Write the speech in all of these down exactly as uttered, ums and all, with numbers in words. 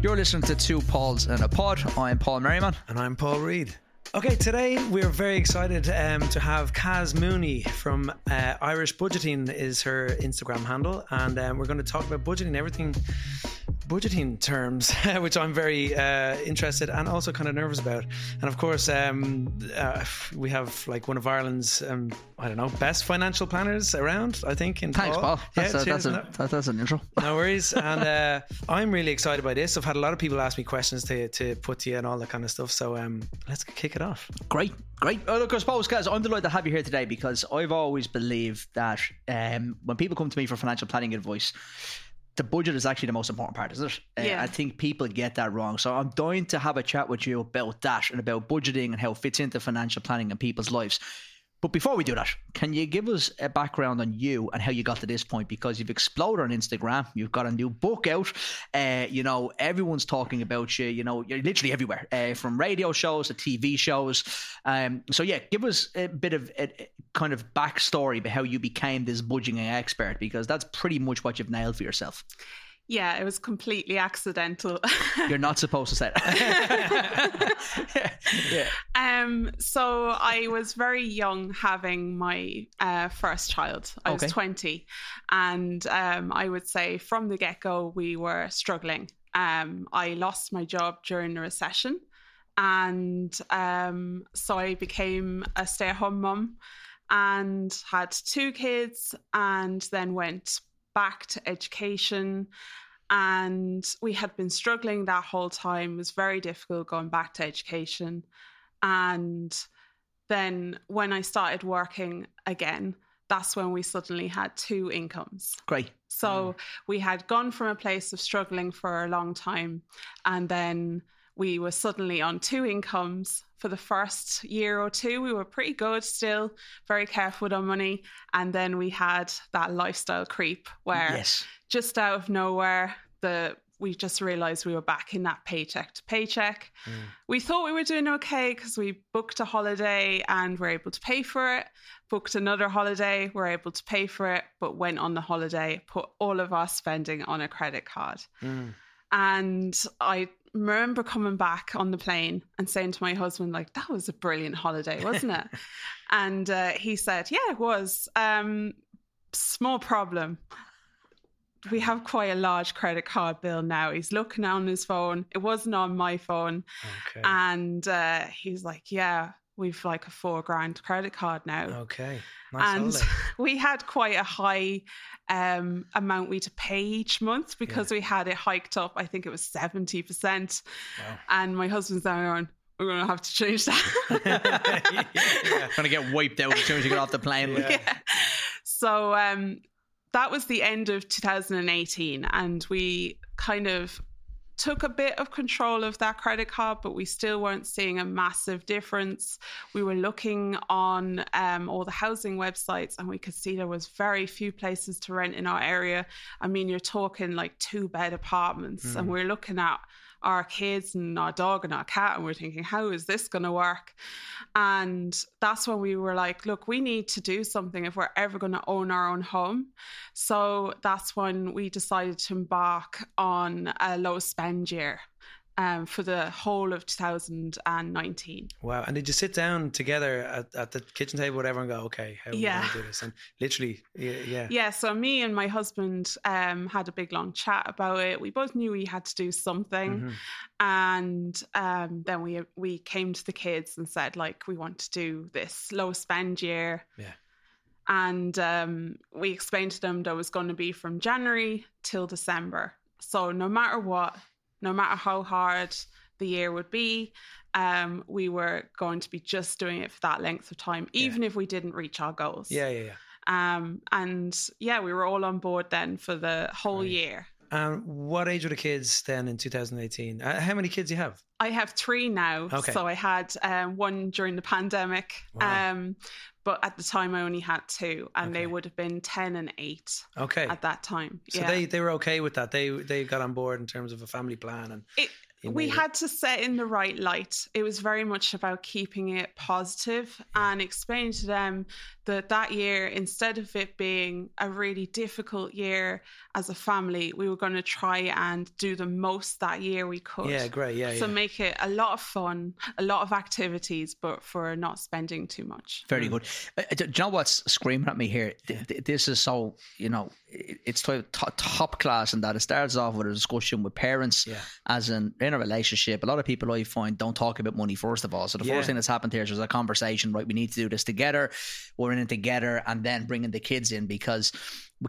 You're listening to Two Pauls and a Pod. I'm Paul Merriman. And I'm Paul Reed. Okay, today we're very excited um, to have Caz Mooney from uh, Irish Budgeting is her Instagram handle, and um, we're going to talk about budgeting, everything budgeting terms, which I'm very uh, interested and also kind of nervous about. And of course, um, uh, we have like one of Ireland's, um, I don't know, best financial planners around, I think. In Thanks, Paul. Paul. That's, yeah, a, cheers, that's, no, a, that, that's an intro. No worries. And uh, I'm really excited by this. I've had a lot of people ask me questions to, to put to you and all that kind of stuff. So um, let's kick it off. Great, great. Oh, look, I suppose, guys, I'm delighted to have you here today because I've always believed that um, when people come to me for financial planning advice, the budget is actually the most important part, isn't it? Yeah. Uh, I think people get that wrong. So I'm dying to have a chat with you about that and about budgeting and how it fits into financial planning and people's lives. But before we do that, can you give us a background on you and how you got to this point? Because you've exploded on Instagram. You've got a new book out. Uh, you know, everyone's talking about you. You know, you're literally everywhere, uh, from radio shows to T V shows. Um, so, yeah, give us a bit of a, a kind of backstory about how you became this budgeting expert, because that's pretty much what you've nailed for yourself. Yeah, it was completely accidental. You're not supposed to say that. Yeah. Um, so I was very young having my uh, first child. I okay. was twenty. And um, I would say from the get-go, we were struggling. Um, I lost my job during the recession. And um, so I became a stay-at-home mum and had two kids and then went back to education, and we had been struggling that whole time. It was very difficult going back to education. And then when I started working again, that's when we suddenly had two incomes. Great. So mm. we had gone from a place of struggling for a long time, and then we were suddenly on two incomes. For the first year or two, we were pretty good still, very careful with our money. And then we had that lifestyle creep where yes. just out of nowhere, the we just realised we were back in that paycheck to paycheck. Mm. We thought we were doing okay because we booked a holiday and were able to pay for it. Booked another holiday, were able to pay for it, but went on the holiday, put all of our spending on a credit card. Mm. And I remember coming back on the plane and saying to my husband, like, that was a brilliant holiday, wasn't it? And uh, he said, yeah, it was. Um, small problem. We have quite a large credit card bill now. He's looking on his phone. It wasn't on my phone. Okay. And uh, he's like, yeah, we've like a four grand credit card now. Okay. Nice and holiday. We had quite a high um, amount we had to pay each month because yeah. we had it hiked up. I think it was seventy percent. Wow. And my husband's now going, we're going to have to change that. yeah. Going to get wiped out as soon as you get off the plane. Yeah. yeah. So um, that was the end of two thousand eighteen. And we kind of took a bit of control of that credit card, but we still weren't seeing a massive difference. We were looking on um, all the housing websites and we could see there was very few places to rent in our area. I mean, you're talking like two bed apartments mm. and we're looking at our kids and our dog and our cat and we're thinking, how is this going to work? And that's when we were like, look, we need to do something if we're ever going to own our own home. So that's when we decided to embark on a low spend year um, for the whole of two thousand nineteen. Wow. And did you sit down together at, at the kitchen table with everyone and go, okay, how yeah. are we going to do this? And literally, yeah. Yeah. So me and my husband um, had a big long chat about it. We both knew we had to do something. Mm-hmm. And um, then we, we came to the kids and said, like, we want to do this low spend year. Yeah. And um, we explained to them that it was going to be from January till December. So no matter what, no matter how hard the year would be, um, we were going to be just doing it for that length of time, even yeah. if we didn't reach our goals. Yeah, yeah, yeah. Um, and yeah, we were all on board then for the whole right. year. Um, what age were the kids then in two thousand eighteen? Uh, how many kids do you have? I have three now. Okay. So I had um, one during the pandemic. Wow. Um, but at the time I only had two and okay. they would have been ten and eight okay. at that time. So yeah. they, they were okay with that. They they got on board in terms of a family plan. and it, We had to set in the right light. It was very much about keeping it positive and explaining to them that that year, instead of it being a really difficult year as a family, we were going to try and do the most that year we could. Yeah, great. Yeah, so yeah. Make it a lot of fun, a lot of activities, but for not spending too much. Very good. Uh, do you know what's screaming at me here? This is so, you know, it's top class in that it starts off with a discussion with parents yeah. as in, in a relationship. A lot of people I find don't talk about money first of all. So the yeah. first thing that's happened here is there's a conversation, right? We need to do this together. We're in it together, and then bringing the kids in, because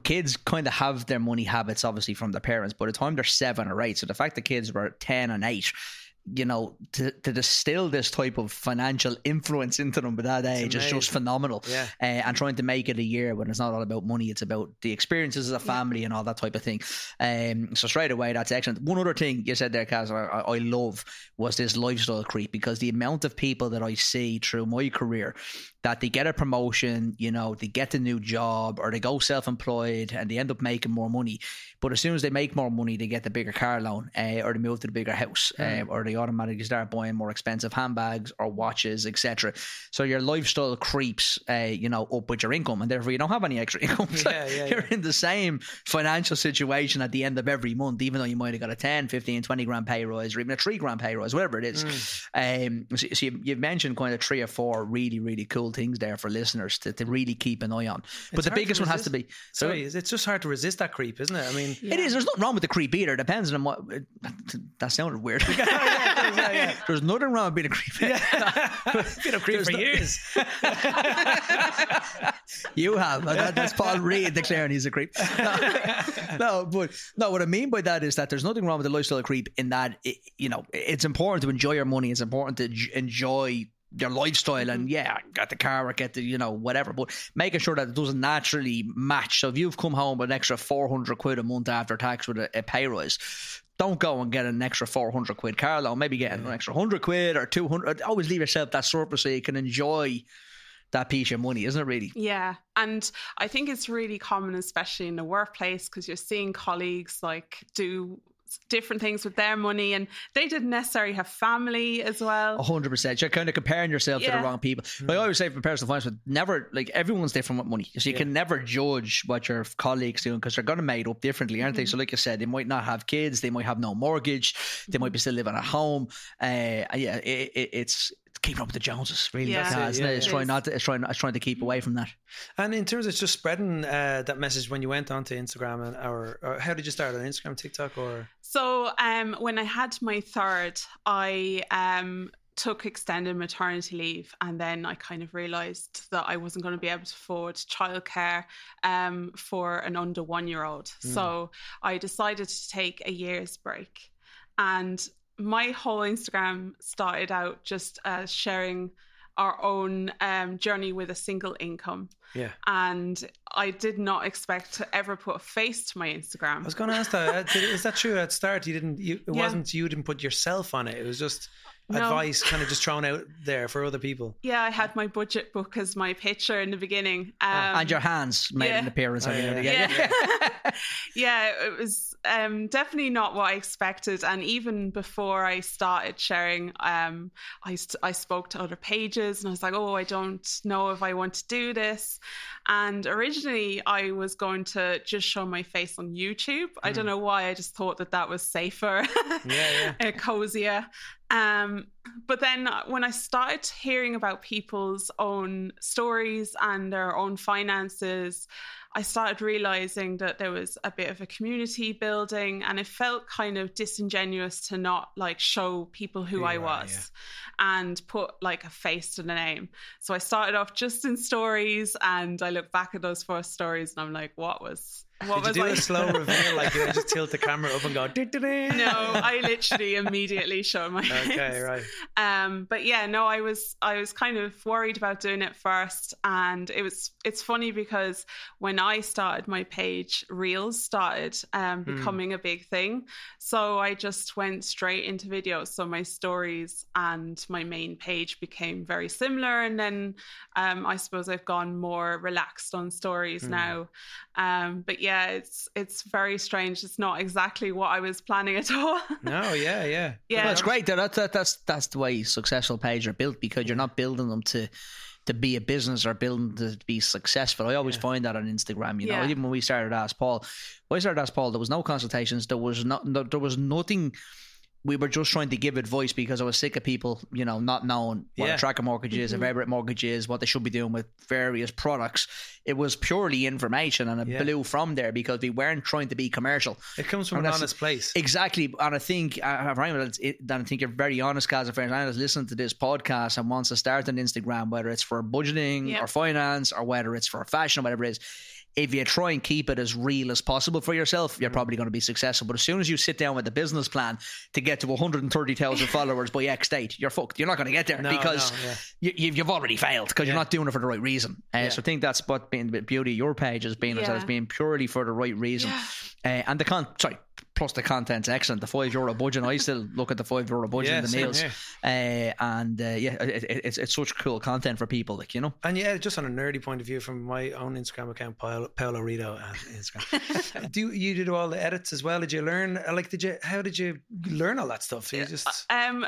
kids kind of have their money habits obviously from their parents by the time they're seven or eight. So the fact that kids were ten and eight, you know, to, to distill this type of financial influence into them by that age is just phenomenal. Yeah. Uh, and trying to make it a year when it's not all about money, it's about the experiences as a family yeah. and all that type of thing. Um, so straight away, that's excellent. One other thing you said there, Caz, I, I love was this lifestyle creep, because the amount of people that I see through my career that they get a promotion, you know, they get a new job or they go self-employed and they end up making more money. But as soon as they make more money, they get the bigger car loan uh, or they move to the bigger house mm. uh, or they automatically start buying more expensive handbags or watches, et cetera. So your lifestyle creeps, uh, you know, up with your income, and therefore you don't have any extra income. So yeah, yeah, you're yeah. in the same financial situation at the end of every month, even though you might have got a ten, fifteen, twenty grand pay rise or even a three grand pay rise, whatever it is. Mm. Um, so, so you, you've mentioned kind of three or four really, really cool things there for listeners to, to really keep an eye on. But it's the biggest one has to be... Sorry, so, it's just hard to resist that creep, isn't it? I mean, Yeah. It is. There's nothing wrong with the creep either. It depends on what. That sounded weird. yeah, yeah, yeah, yeah. There's nothing wrong with being a creep. Yeah. Been a creep There's for no... years. You have. That, that's Paul Reed declaring he's a creep. No, no, but no. What I mean by that is that there's nothing wrong with the lifestyle creep in that it, you know, it's important to enjoy your money. It's important to enjoy your lifestyle, and yeah, get the car or get the, you know, whatever, but making sure that it doesn't naturally match. So if you've come home with an extra four hundred quid a month after tax with a, a pay rise, don't go and get an extra four hundred quid car loan. Maybe get an extra one hundred quid or two hundred. Always leave yourself that surplus so you can enjoy that piece of money, isn't it, really? Yeah. And I think it's really common, especially in the workplace, because you're seeing colleagues like do different things with their money, and they didn't necessarily have family as well. one hundred percent. You're kind of comparing yourself yeah. to the wrong people. Like I always say from personal finance, but never, like, everyone's different with money, so you yeah. can never judge what your colleagues doing, because they're going to made up differently, aren't mm-hmm. they? So like you said, they might not have kids, they might have no mortgage, they might be still living at home. Uh, yeah, it, it, it's keeping up with the Joneses, really. Yeah. That's it, yeah, it? It's, yeah, trying it not to, it's trying not it's trying to keep away from that. And in terms of just spreading uh, that message, when you went onto Instagram, and or, or how did you start on Instagram, TikTok, or? So um, when I had my third, I um, took extended maternity leave, and then I kind of realised that I wasn't going to be able to afford childcare um, for an under one year old. Mm. So I decided to take a year's break, and my whole Instagram started out just uh, sharing our own um, journey with a single income. Yeah. And I did not expect to ever put a face to my Instagram. I was going to ask that. Is that true at start? You didn't, you, it yeah. wasn't, you didn't put yourself on it. It was just no. advice kind of just thrown out there for other people. Yeah. I had my budget book as my picture in the beginning. Um, and your hands made yeah. an appearance. Oh, yeah. Yeah. Yeah. Yeah. yeah. It was um, definitely not what I expected. And even before I started sharing, um, I, I spoke to other pages, and I was like, oh, I don't know if I want to do this. And originally I was going to just show my face on YouTube. Mm. I don't know why. I just thought that that was safer, yeah, yeah. cozier. Um, but then when I started hearing about people's own stories and their own finances, I started realizing that there was a bit of a community building, and it felt kind of disingenuous to not like show people who yeah, I was yeah. and put like a face to the name. So I started off just in stories, and I look back at those first stories and I'm like, what was... What Did was you do like... a slow reveal? Like, you know, just tilt the camera up and go, da-da-da. No, I literally immediately show my face. Okay, right. Um, but yeah, no, I was I was kind of worried about doing it first, and it was it's funny because when I started my page, Reels started um, becoming mm. a big thing. So I just went straight into videos. So my stories and my main page became very similar, and then um, I suppose I've gone more relaxed on stories mm. now. Um, but yeah, it's it's very strange. It's not exactly what I was planning at all. No, yeah, yeah. yeah. Well, it's great. That, that, that's that's the way successful pages are built, because you're not building them to to be a business or building to be successful. I always yeah. find that on Instagram, you know, yeah. even when we started Ask Paul, when I started Ask Paul, there was no consultations. There was not, no, there was nothing. We were just trying to give advice because I was sick of people, you know, not knowing what yeah. a tracker mortgage is, mm-hmm. a variable mortgage is, what they should be doing with various products. It was purely information, and it yeah. blew from there because we weren't trying to be commercial. It comes from and an honest place. Exactly. And I think, uh, Ryan, it, I think you're very honest, Caz, if anyone is listening to this podcast and wants to start on Instagram, whether it's for budgeting yep. or finance or whether it's for fashion or whatever it is, if you try and keep it as real as possible for yourself, you're probably going to be successful. But as soon as you sit down with a business plan to get to one hundred thirty thousand followers by X date, you're fucked. You're not going to get there no, because no, yeah. you, you've already failed because yeah. you're not doing it for the right reason. Uh, yeah. So I think that's what being the beauty of your page has been, yeah. is that it's being purely for the right reason. Yeah. Uh, and the con, sorry, plus the content's excellent. The five euro budget, I still look at the five euro budget yeah, in the meals. Uh, and uh, yeah, it, it, it's it's such cool content for people, like, you know. And yeah, just on a nerdy point of view, from my own Instagram account, Paolo, Paolo Rito on Instagram. do you, you did all the edits as well? Did you learn? Like, did you? How did you learn all that stuff? You just um,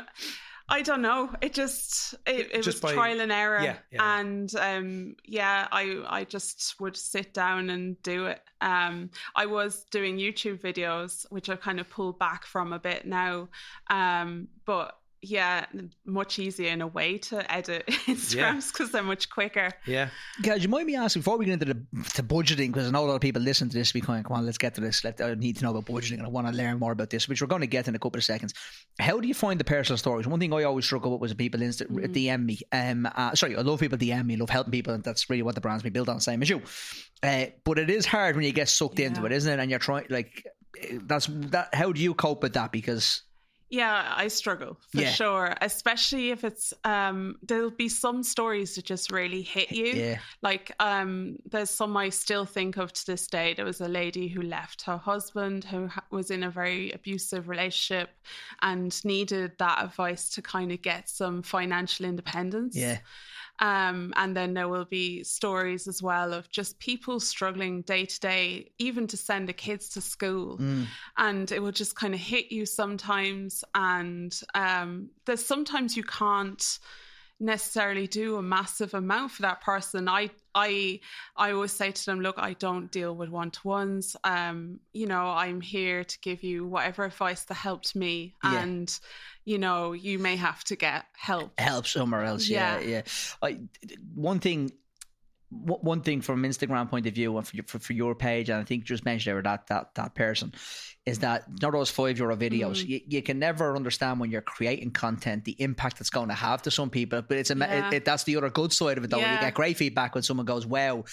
I don't know. It just it, it just was by, trial and error. Yeah, yeah, and yeah. um, yeah, I I just would sit down and do it. Um, I was doing YouTube videos, which I've kind of pulled back from a bit now. Um, but yeah, much easier in a way to edit Instagrams because yeah. they're much quicker. Yeah. Guys, you might be asking, before we get into the to budgeting, because I know a lot of people listen to this, be going, come on, let's get to this. Let, I need to know about budgeting and I want to learn more about this, which we're going to get in a couple of seconds. How do you find the personal stories? One thing I always struggle with was people Insta- mm. D M me. Um, uh, sorry, I love people D M me, love helping people, and that's really what the brand's been built on, same as you. Uh, but it is hard when you get sucked yeah. into it, isn't it? And you're trying, like, that's that. How do you cope with that? Because... Yeah, I struggle for yeah. sure, especially if it's, um, there'll be some stories that just really hit you. Yeah. Like um, there's some I still think of to this day. There was a lady who left her husband who was in a very abusive relationship and needed that advice to kind of get some financial independence. Yeah. Um, and then there will be stories as well of just people struggling day to day, even to send the kids to school. Mm. And it will just kind of hit you sometimes. And um, there's sometimes you can't necessarily do a massive amount for that person. I I I always say to them, look, I don't deal with one-to-ones. Um, you know, I'm here to give you whatever advice that helped me. Yeah. And, you know, you may have to get help. Help somewhere else. Yeah. Yeah. yeah. I, one thing, one thing from Instagram point of view and for your, for, for your page, and I think you just mentioned there that, that, that person, is that not those five euro videos. Mm. You, you can never understand when you're creating content the impact it's going to have to some people. But it's a, yeah. it, it, that's the other good side of it, though. Yeah. You get great feedback when someone goes, "Wow,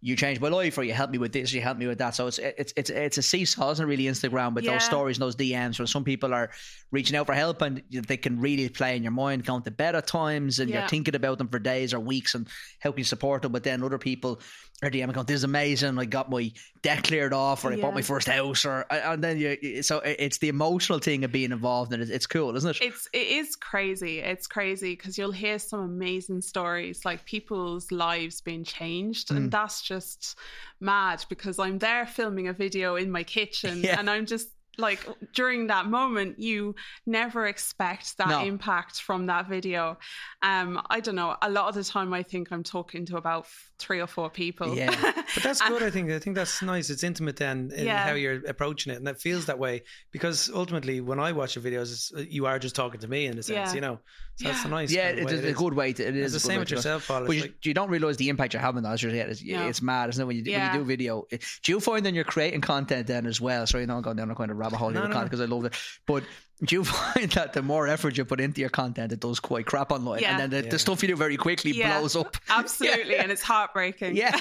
you changed my life," or "You helped me with this," or "You helped me with that." So it's it's it's it's a seesaw, isn't it, really, Instagram, with yeah. those stories and those D Ms where some people are reaching out for help and they can really play in your mind, going to bed at times, and yeah. you're thinking about them for days or weeks and helping support them. But then other people or D M account, "This is amazing, I got my debt cleared off," or "I yeah. bought my first house," or and then you, so it's the emotional thing of being involved in it. It's cool, isn't it? It's, it is crazy. It's crazy because you'll hear some amazing stories, like people's lives being changed, mm. and that's just mad because I'm there filming a video in my kitchen yeah. and I'm just like, during that moment, you never expect that no. impact from that video. Um, I don't know. A lot of the time, I think I'm talking to about f- three or four people. Yeah, but that's and, good. I think. I think that's nice. It's intimate then in yeah. how you're approaching it, and it feels that way because ultimately, when I watch your videos, it's, you are just talking to me in a sense, yeah. you know. So yeah. that's a nice. Yeah, it's it a is. good way. To, it is it's the same with yourself, Paul. But you, like, you don't realize the impact you're having. That's just it's, no. it's mad, isn't it? When you, yeah. when you do video, do you find then you're creating content then as well? Sorry, not going down a kind of rabbit hole no, no. because I love it. But do you find that the more effort you put into your content, it does quite crap online, yeah. and then the, yeah. the stuff you do very quickly yeah. blows up? Absolutely, yeah. and it's heartbreaking. Yeah,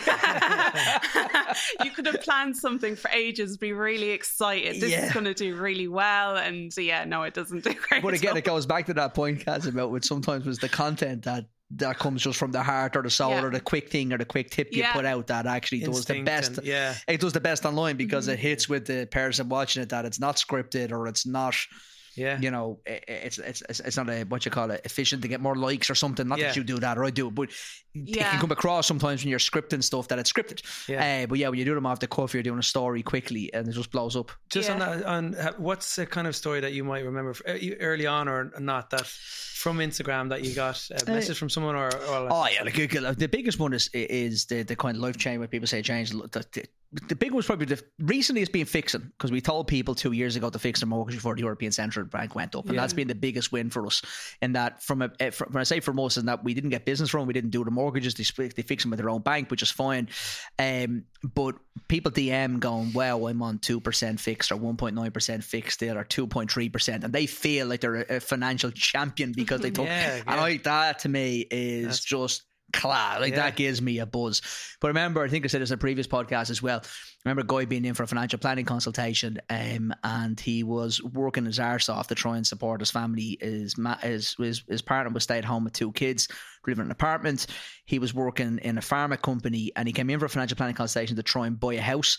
you could have planned something for ages, be really excited. This yeah. is going to do really well, and yeah, no, it doesn't do great. But again, it goes back to that point, Caz, about which sometimes was the content that. that comes just from the heart or the soul yeah. or the quick thing or the quick tip you yeah. put out that actually Instinct does the best and, yeah. it does the best online because mm-hmm. it hits with the person watching it, that it's not scripted or it's not yeah. you know, it's it's it's not a, what you call it, efficient to get more likes or something. Not yeah. that you do that or I do it, but yeah. it can come across sometimes when you're scripting stuff that it's scripted. Yeah. Uh, but yeah, when you do them off the cuff, you're doing a story quickly and it just blows up. Just yeah. on that, on what's the kind of story that you might remember early on or not that from Instagram that you got a message uh, from someone or, or like, oh yeah, like, the biggest one is is the, the kind of life change where people say change. The, the, the big one's probably the, recently it's been fixing, because we told people two years ago to fix the mortgage before the European Central Bank went up, and yeah. that's been the biggest win for us. And that from a, from, when I say from us, and that we didn't get business from, we didn't do the mortgages, they, they fix them with their own bank, which is fine. Um, but people D M going, well, I'm on two percent fixed or one point nine percent fixed there or two point three percent, and they feel like they're a, a financial champion because they took, yeah, yeah. and like that to me is that's- just class, like yeah. that gives me a buzz. But remember, I think I said this in a previous podcast as well, I remember a guy being in for a financial planning consultation, um, and he was working his arse off to try and support his family. His, his, his, his partner was stay at home with two kids, living in an apartment. He was working in a pharma company, and he came in for a financial planning consultation to try and buy a house.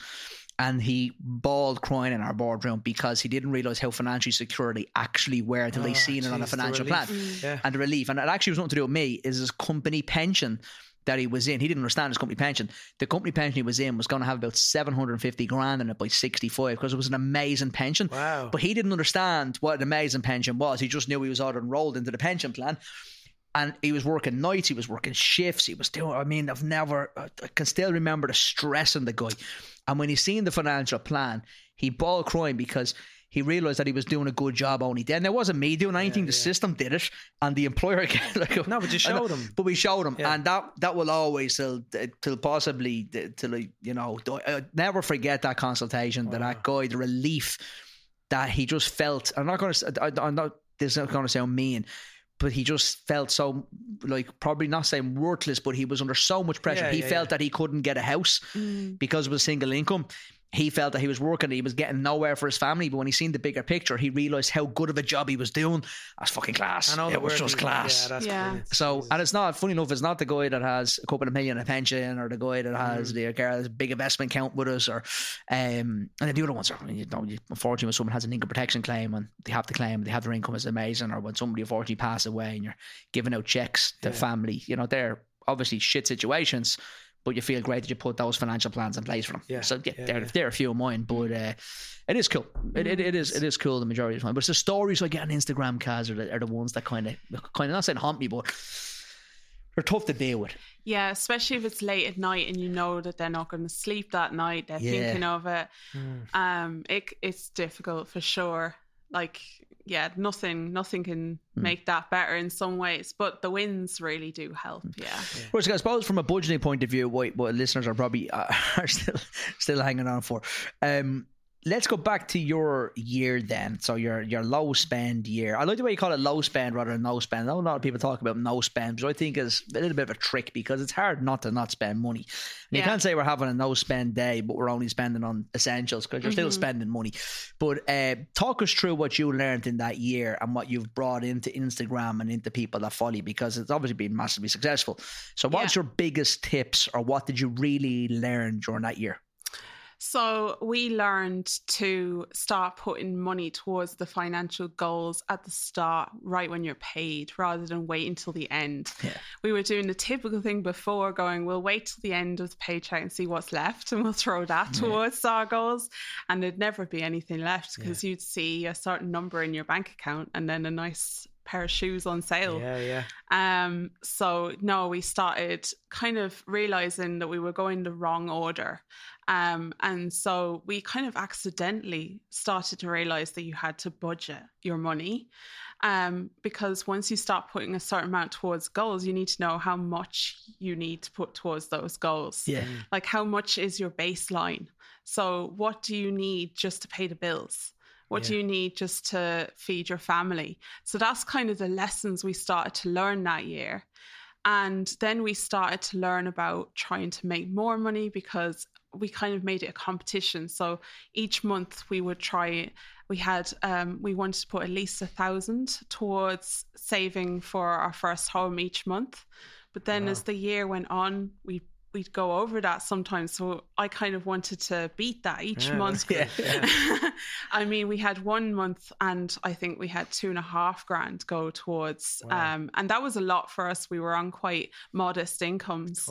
And he bawled crying in our boardroom because he didn't realise how financially secure they actually were until oh, they seen geez, it on a financial plan. Yeah. And the relief. And it actually was nothing to do with me, is his company pension that he was in. He didn't understand his company pension. The company pension he was in was going to have about seven hundred fifty grand in it by sixty-five, because it was an amazing pension. Wow. But he didn't understand what an amazing pension was. He just knew he was already enrolled into the pension plan. And he was working nights, he was working shifts, he was doing, I mean, I've never, I can still remember the stress on the guy. And when he seen the financial plan, he bawled crying because he realised that he was doing a good job only then. It wasn't me doing anything, yeah, the yeah. system did it, and the employer again. Like, no, but you showed him. But we showed him, yeah. and that that will always, till, till possibly, till, you know, I'll never forget that consultation, wow. that, that guy, the relief that he just felt. I'm not going to, I'm not, this is not going to sound mean, but he just felt so, like, probably not saying worthless, but he was under so much pressure. Yeah, he yeah, felt yeah. that he couldn't get a house mm. because of a single income. He felt that he was working, he was getting nowhere for his family. But when he seen the bigger picture, he realised how good of a job he was doing. That's fucking class. It was just class. Yeah, that's yeah. So, and it's not, funny enough, it's not the guy that has a couple of million in a pension, or the guy that has mm. the girl has a big investment account with us, or, um, and the other ones are, I mean, you know, unfortunately, when someone has an income protection claim and they have to claim, they have their income, it's amazing. Or when somebody unfortunately passed away and you're giving out checks to yeah. family, you know, they're obviously shit situations, but you feel great that you put those financial plans in place for them. Yeah, so yeah, yeah, there, yeah. there are a few of mine, but uh, it is cool. It, it it is it is cool the majority of the time. But it's the stories I get on Instagram, Kaz, are the, are the ones that kind of kind of not saying haunt me, but they're tough to deal with. Yeah, especially if it's late at night and you know that they're not going to sleep that night. They're yeah. thinking of it. Mm. Um, it it's difficult for sure. Like yeah, nothing nothing can mm. make that better in some ways, but the wins really do help. Yeah. yeah. Well, so I suppose from a budgeting point of view, what, what listeners are probably uh, are still still hanging on for. Um, let's go back to your year then. So your your low spend year. I like the way you call it low spend rather than no spend. I know a lot of people talk about no spend, which I think is a little bit of a trick because it's hard not to not spend money. And yeah. you can't say we're having a no spend day, but we're only spending on essentials because you're mm-hmm. still spending money. But uh, talk us through what you learned in that year and what you've brought into Instagram and into people that follow you, because it's obviously been massively successful. So what's yeah. your biggest tips, or what did you really learn during that year? So we learned to start putting money towards the financial goals at the start, right when you're paid, rather than wait until the end. Yeah. We were doing the typical thing before, going, we'll wait till the end of the paycheck and see what's left, and we'll throw that yeah. towards our goals. And there'd never be anything left, because yeah. you'd see a certain number in your bank account and then a nice pair of shoes on sale. Yeah, yeah. Um, so no, we started kind of realizing that we were going the wrong order. Um, and so we kind of accidentally started to realize that you had to budget your money. Um, because once you start putting a certain amount towards goals, you need to know how much you need to put towards those goals. Yeah. Like, how much is your baseline? So what do you need just to pay the bills? What yeah. do you need just to feed your family? So that's kind of the lessons we started to learn that year. And then we started to learn about trying to make more money, because we kind of made it a competition. So each month we would try, we had, um, we wanted to put at least a thousand towards saving for our first home each month. But then wow. as the year went on, we we'd go over that sometimes. So I kind of wanted to beat that each yeah, month. Yeah, yeah. I mean, we had one month and I think we had two and a half grand go towards. Wow. Um, and that was a lot for us. We were on quite modest incomes.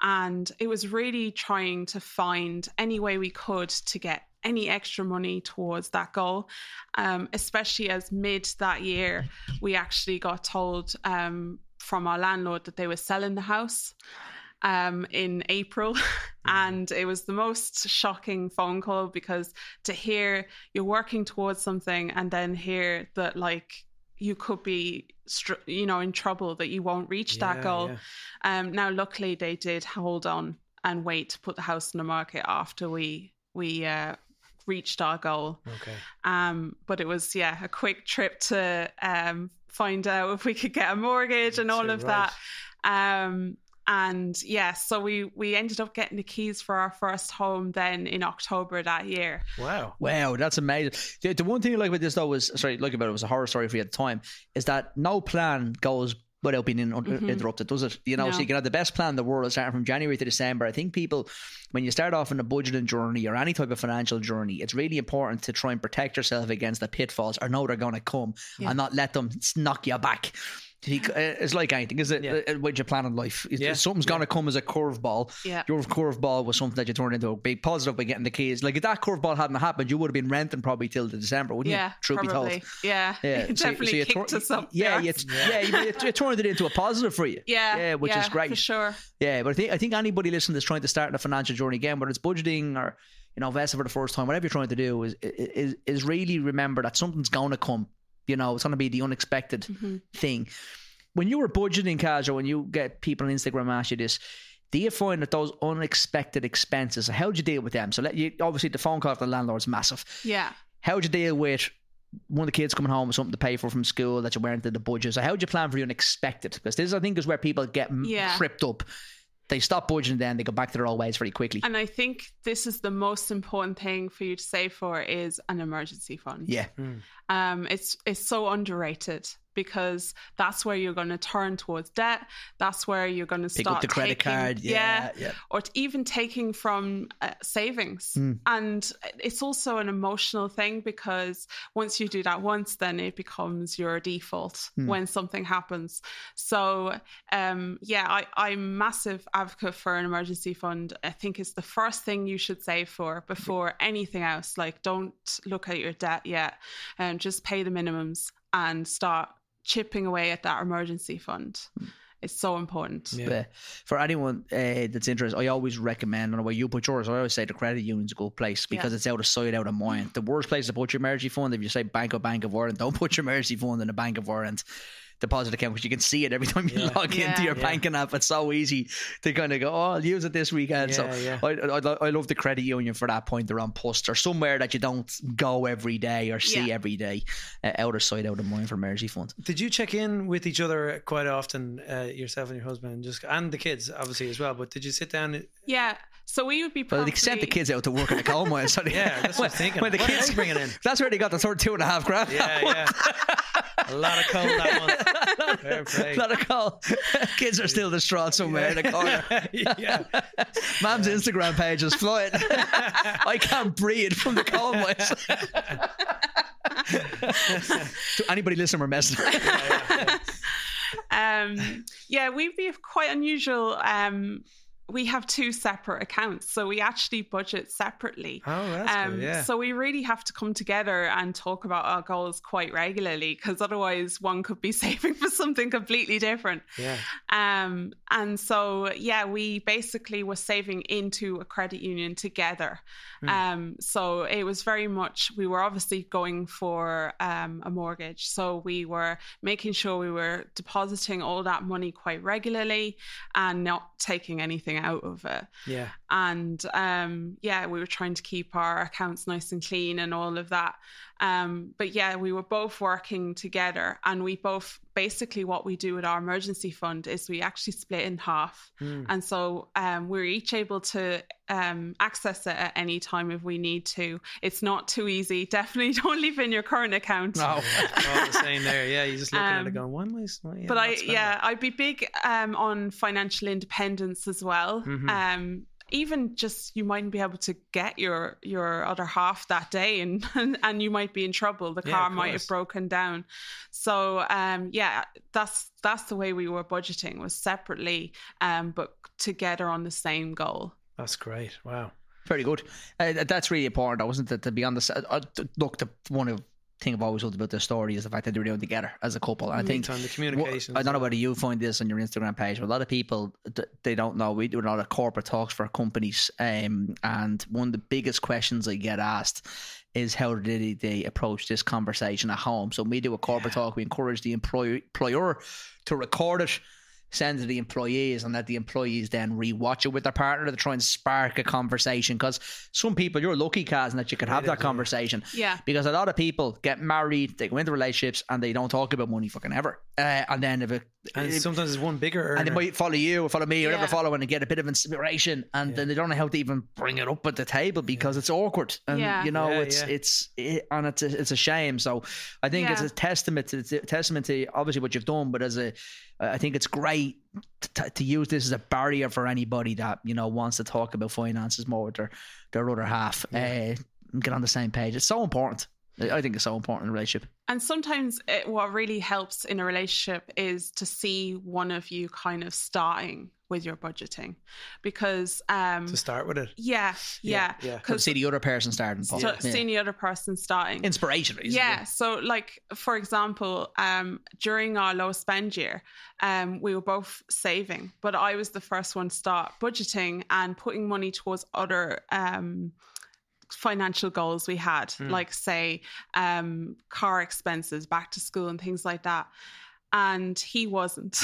And it was really trying to find any way we could to get any extra money towards that goal, um, especially as mid that year, we actually got told um, from our landlord that they were selling the house um, in April. And it was the most shocking phone call, because to hear you're working towards something and then hear that, like, you could be, you know, in trouble, that you won't reach yeah, that goal. Yeah. Um, now, luckily, they did hold on and wait to put the house in the market after we, we, uh, reached our goal. Okay. Um, but it was, yeah, a quick trip to um, find out if we could get a mortgage. That's and all of right. that. Um, and yeah, so we, we ended up getting the keys for our first home then in October that year. Wow. Wow, that's amazing. The, the one thing I like about this though was, sorry, like about it was a horror story for you at the time, is that no plan goes without being in, mm-hmm. interrupted, does it? You know, no. So you can have the best plan in the world starting from January to December. I think people, when you start off on a budgeting journey or any type of financial journey, it's really important to try and protect yourself against the pitfalls, or know they're going to come, yeah. and not let them knock you back. It's like anything, is it? Yeah. With your plan in life, yeah. something's yeah. going to come as a curveball. Yeah. Your curveball was something that you turned into a big positive by getting the keys. Like, if that curveball hadn't happened, you would have been renting probably till the December, wouldn't yeah, you? Truth probably. Be told, yeah, yeah, it so, definitely so you kicked tur- us up. Yeah, you, yeah, yeah. You, you turned it into a positive for you. Yeah, yeah, which yeah, is great for sure. Yeah, but I think I think anybody listening that's trying to start a financial journey again, whether it's budgeting or, you know, investing for the first time, whatever you're trying to do, is is is really remember that something's going to come. You know, it's going to be the unexpected mm-hmm. thing. When you were budgeting, Caz, or when you get people on Instagram ask you this, do you find that those unexpected expenses, how do you deal with them? So let you, obviously the phone call from the landlord's massive. Yeah. How do you deal with one of the kids coming home with something to pay for from school that you weren't in the budget? So how do you plan for the unexpected? Because this, I think, is where people get yeah. tripped up. They stop budgeting, then they go back to their old ways pretty quickly. And I think this is the most important thing for you to save for, is an emergency fund. Yeah. Mm. Um, it's it's so underrated, because that's where you're going to turn towards debt. That's where you're going to start pick up the credit taking, card. Yeah, yeah, yeah. Or even taking from uh, savings. Mm. And it's also an emotional thing, because once you do that once, then it becomes your default mm. when something happens. So um, yeah, I, I'm a massive advocate for an emergency fund. I think it's the first thing you should save for before anything else. Like, don't look at your debt yet, and um, just pay the minimums and start chipping away at that emergency fund. It's so important. Yeah. But for anyone uh, that's interested, I always recommend, I don't know where you put yours, I always say the credit union's a good place, because yeah. it's out of sight, out of mind. The worst place to put your emergency fund, if you say Bank of Bank of Ireland, don't put your emergency fund in the Bank of Ireland deposit account, because you can see it every time you yeah. log yeah. into your yeah. banking app. It's so easy to kind of go, oh, I'll use it this weekend. Yeah, so yeah. I, I I love the credit union for that point. They're on Post, or somewhere that you don't go every day or see yeah. every day. Uh, out of sight, out of mind for emergency funds. Did you check in with each other quite often, uh, yourself and your husband, and just and the kids obviously as well, but did you sit down? Yeah. So we would be probably... Well, they sent the kids out to work in a coal mine. Yeah, that's what I'm thinking. When the what kids bringing in? That's where they got the sort of two and a half grand. Yeah, yeah. A lot of coal that one. Fair play. A lot of coal. Kids are still distraught somewhere yeah. in a corner. Yeah. Mum's yeah. Instagram page is flying. I can't breathe from the coal mines. To anybody listening or messing. Yeah, yeah, yeah. Um, yeah, we'd be quite unusual... Um, we have two separate accounts, so we actually budget separately. Oh, that's um, good, yeah. So we really have to come together and talk about our goals quite regularly, because otherwise one could be saving for something completely different. Yeah. Um, and so, yeah, we basically were saving into a credit union together. Mm. Um, so it was very much, we were obviously going for um, a mortgage. So we were making sure we were depositing all that money quite regularly and not taking anything out of it. Yeah. And um yeah, we were trying to keep our accounts nice and clean and all of that. Um, but yeah, we were both working together, and we both, basically what we do with our emergency fund is we actually split in half. Mm. And so um, we're each able to um, access it at any time if we need to. It's not too easy. Definitely don't leave in your current account. No, I was saying there, yeah, you're just looking um, at it going, why am I not, yeah, But I, yeah, that. I'd be big um, on financial independence as well. Mm-hmm. Um Even just, you mightn't be able to get your your other half that day, and and, and you might be in trouble. The yeah, car might have broken down. So um, yeah, that's that's the way we were budgeting, was separately, um, but together on the same goal. That's great. Wow, very good. Uh, that's really important, though, isn't it? To be on the uh, look, the one of. thing I've always loved about this story is the fact that they're doing together as a couple. And I think the communication, I don't know whether you find this on your Instagram page, but a lot of people, they don't know, we do a lot of corporate talks for companies, um, and one of the biggest questions I get asked is how did they approach this conversation at home. So when we do a corporate yeah. talk, we encourage the employer, employer to record it, send to the employees, and let the employees then re-watch it with their partner to try and spark a conversation. Because some people, you're lucky, Caz, and that you could have that conversation. Yeah. Because a lot of people get married, they go into relationships, and they don't talk about money fucking ever. Uh, and then if it, and if, sometimes it's one bigger earner. And they might follow you or follow me or yeah. ever follow and get a bit of inspiration, and yeah. then they don't know how to even bring it up at the table because yeah. it's awkward. And yeah. you know, yeah, it's yeah. it's it, and it's a, it's a shame. So I think yeah. it's a testament to, it's a testament to obviously what you've done, but as a I think it's great to, to use this as a barrier for anybody that, you know, wants to talk about finances more with their, their other half. Yeah. Uh, get on the same page. It's so important. I think it's so important in a relationship. And sometimes it, what really helps in a relationship is to see one of you kind of starting with your budgeting, because um to start with it yeah yeah yeah, yeah. Cause see the other person starting so, yeah. seeing the other person starting inspiration yeah it? So like for example um during our low spend year um we were both saving, but I was the first one to start budgeting and putting money towards other um financial goals we had, mm. like say um car expenses, back to school and things like that. And he wasn't.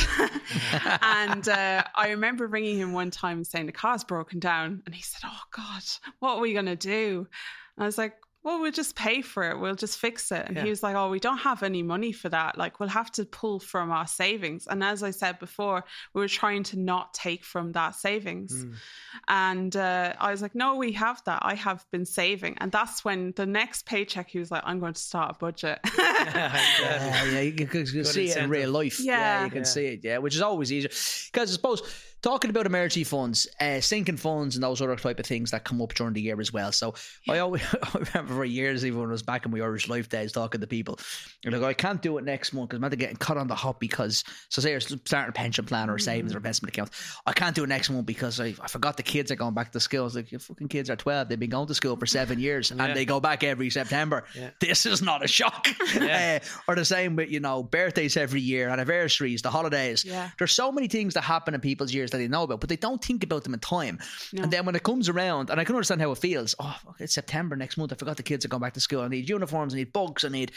And uh, I remember ringing him one time saying the car's broken down, and he said, oh God, what are we going to do? And I was like, well, we'll just pay for it. We'll just fix it. And yeah. he was like, oh, we don't have any money for that. Like, we'll have to pull from our savings. And as I said before, we were trying to not take from that savings. Mm. And uh, I was like, no, we have that. I have been saving. And that's when the next paycheck, he was like, I'm going to start a budget. yeah, yeah, yeah, you can, you can see it in real life. Yeah, yeah you can yeah. see it. Yeah, which is always easier. Because I suppose... talking about emergency funds, uh, sinking funds and those other type of things that come up during the year as well. So yeah. I always I remember for years, even when I was back in my Irish Life days, talking to people, you're like, I can't do it next month because I'm not getting cut on the hop because, so say you're starting a pension plan or a savings mm-hmm. or investment account, I can't do it next month because I, I forgot the kids are going back to school. It's like, your fucking kids are twelve, they've been going to school for seven years yeah. and they go back every September. Yeah. This is not a shock. Yeah. Uh, or the same with, you know, birthdays every year, anniversaries, the holidays. Yeah. There's so many things that happen in people's years that they know about, but they don't think about them in time. No. And then when it comes around, and I can understand how it feels, oh, it's September next month, I forgot the kids are going back to school, I need uniforms, I need books, I need...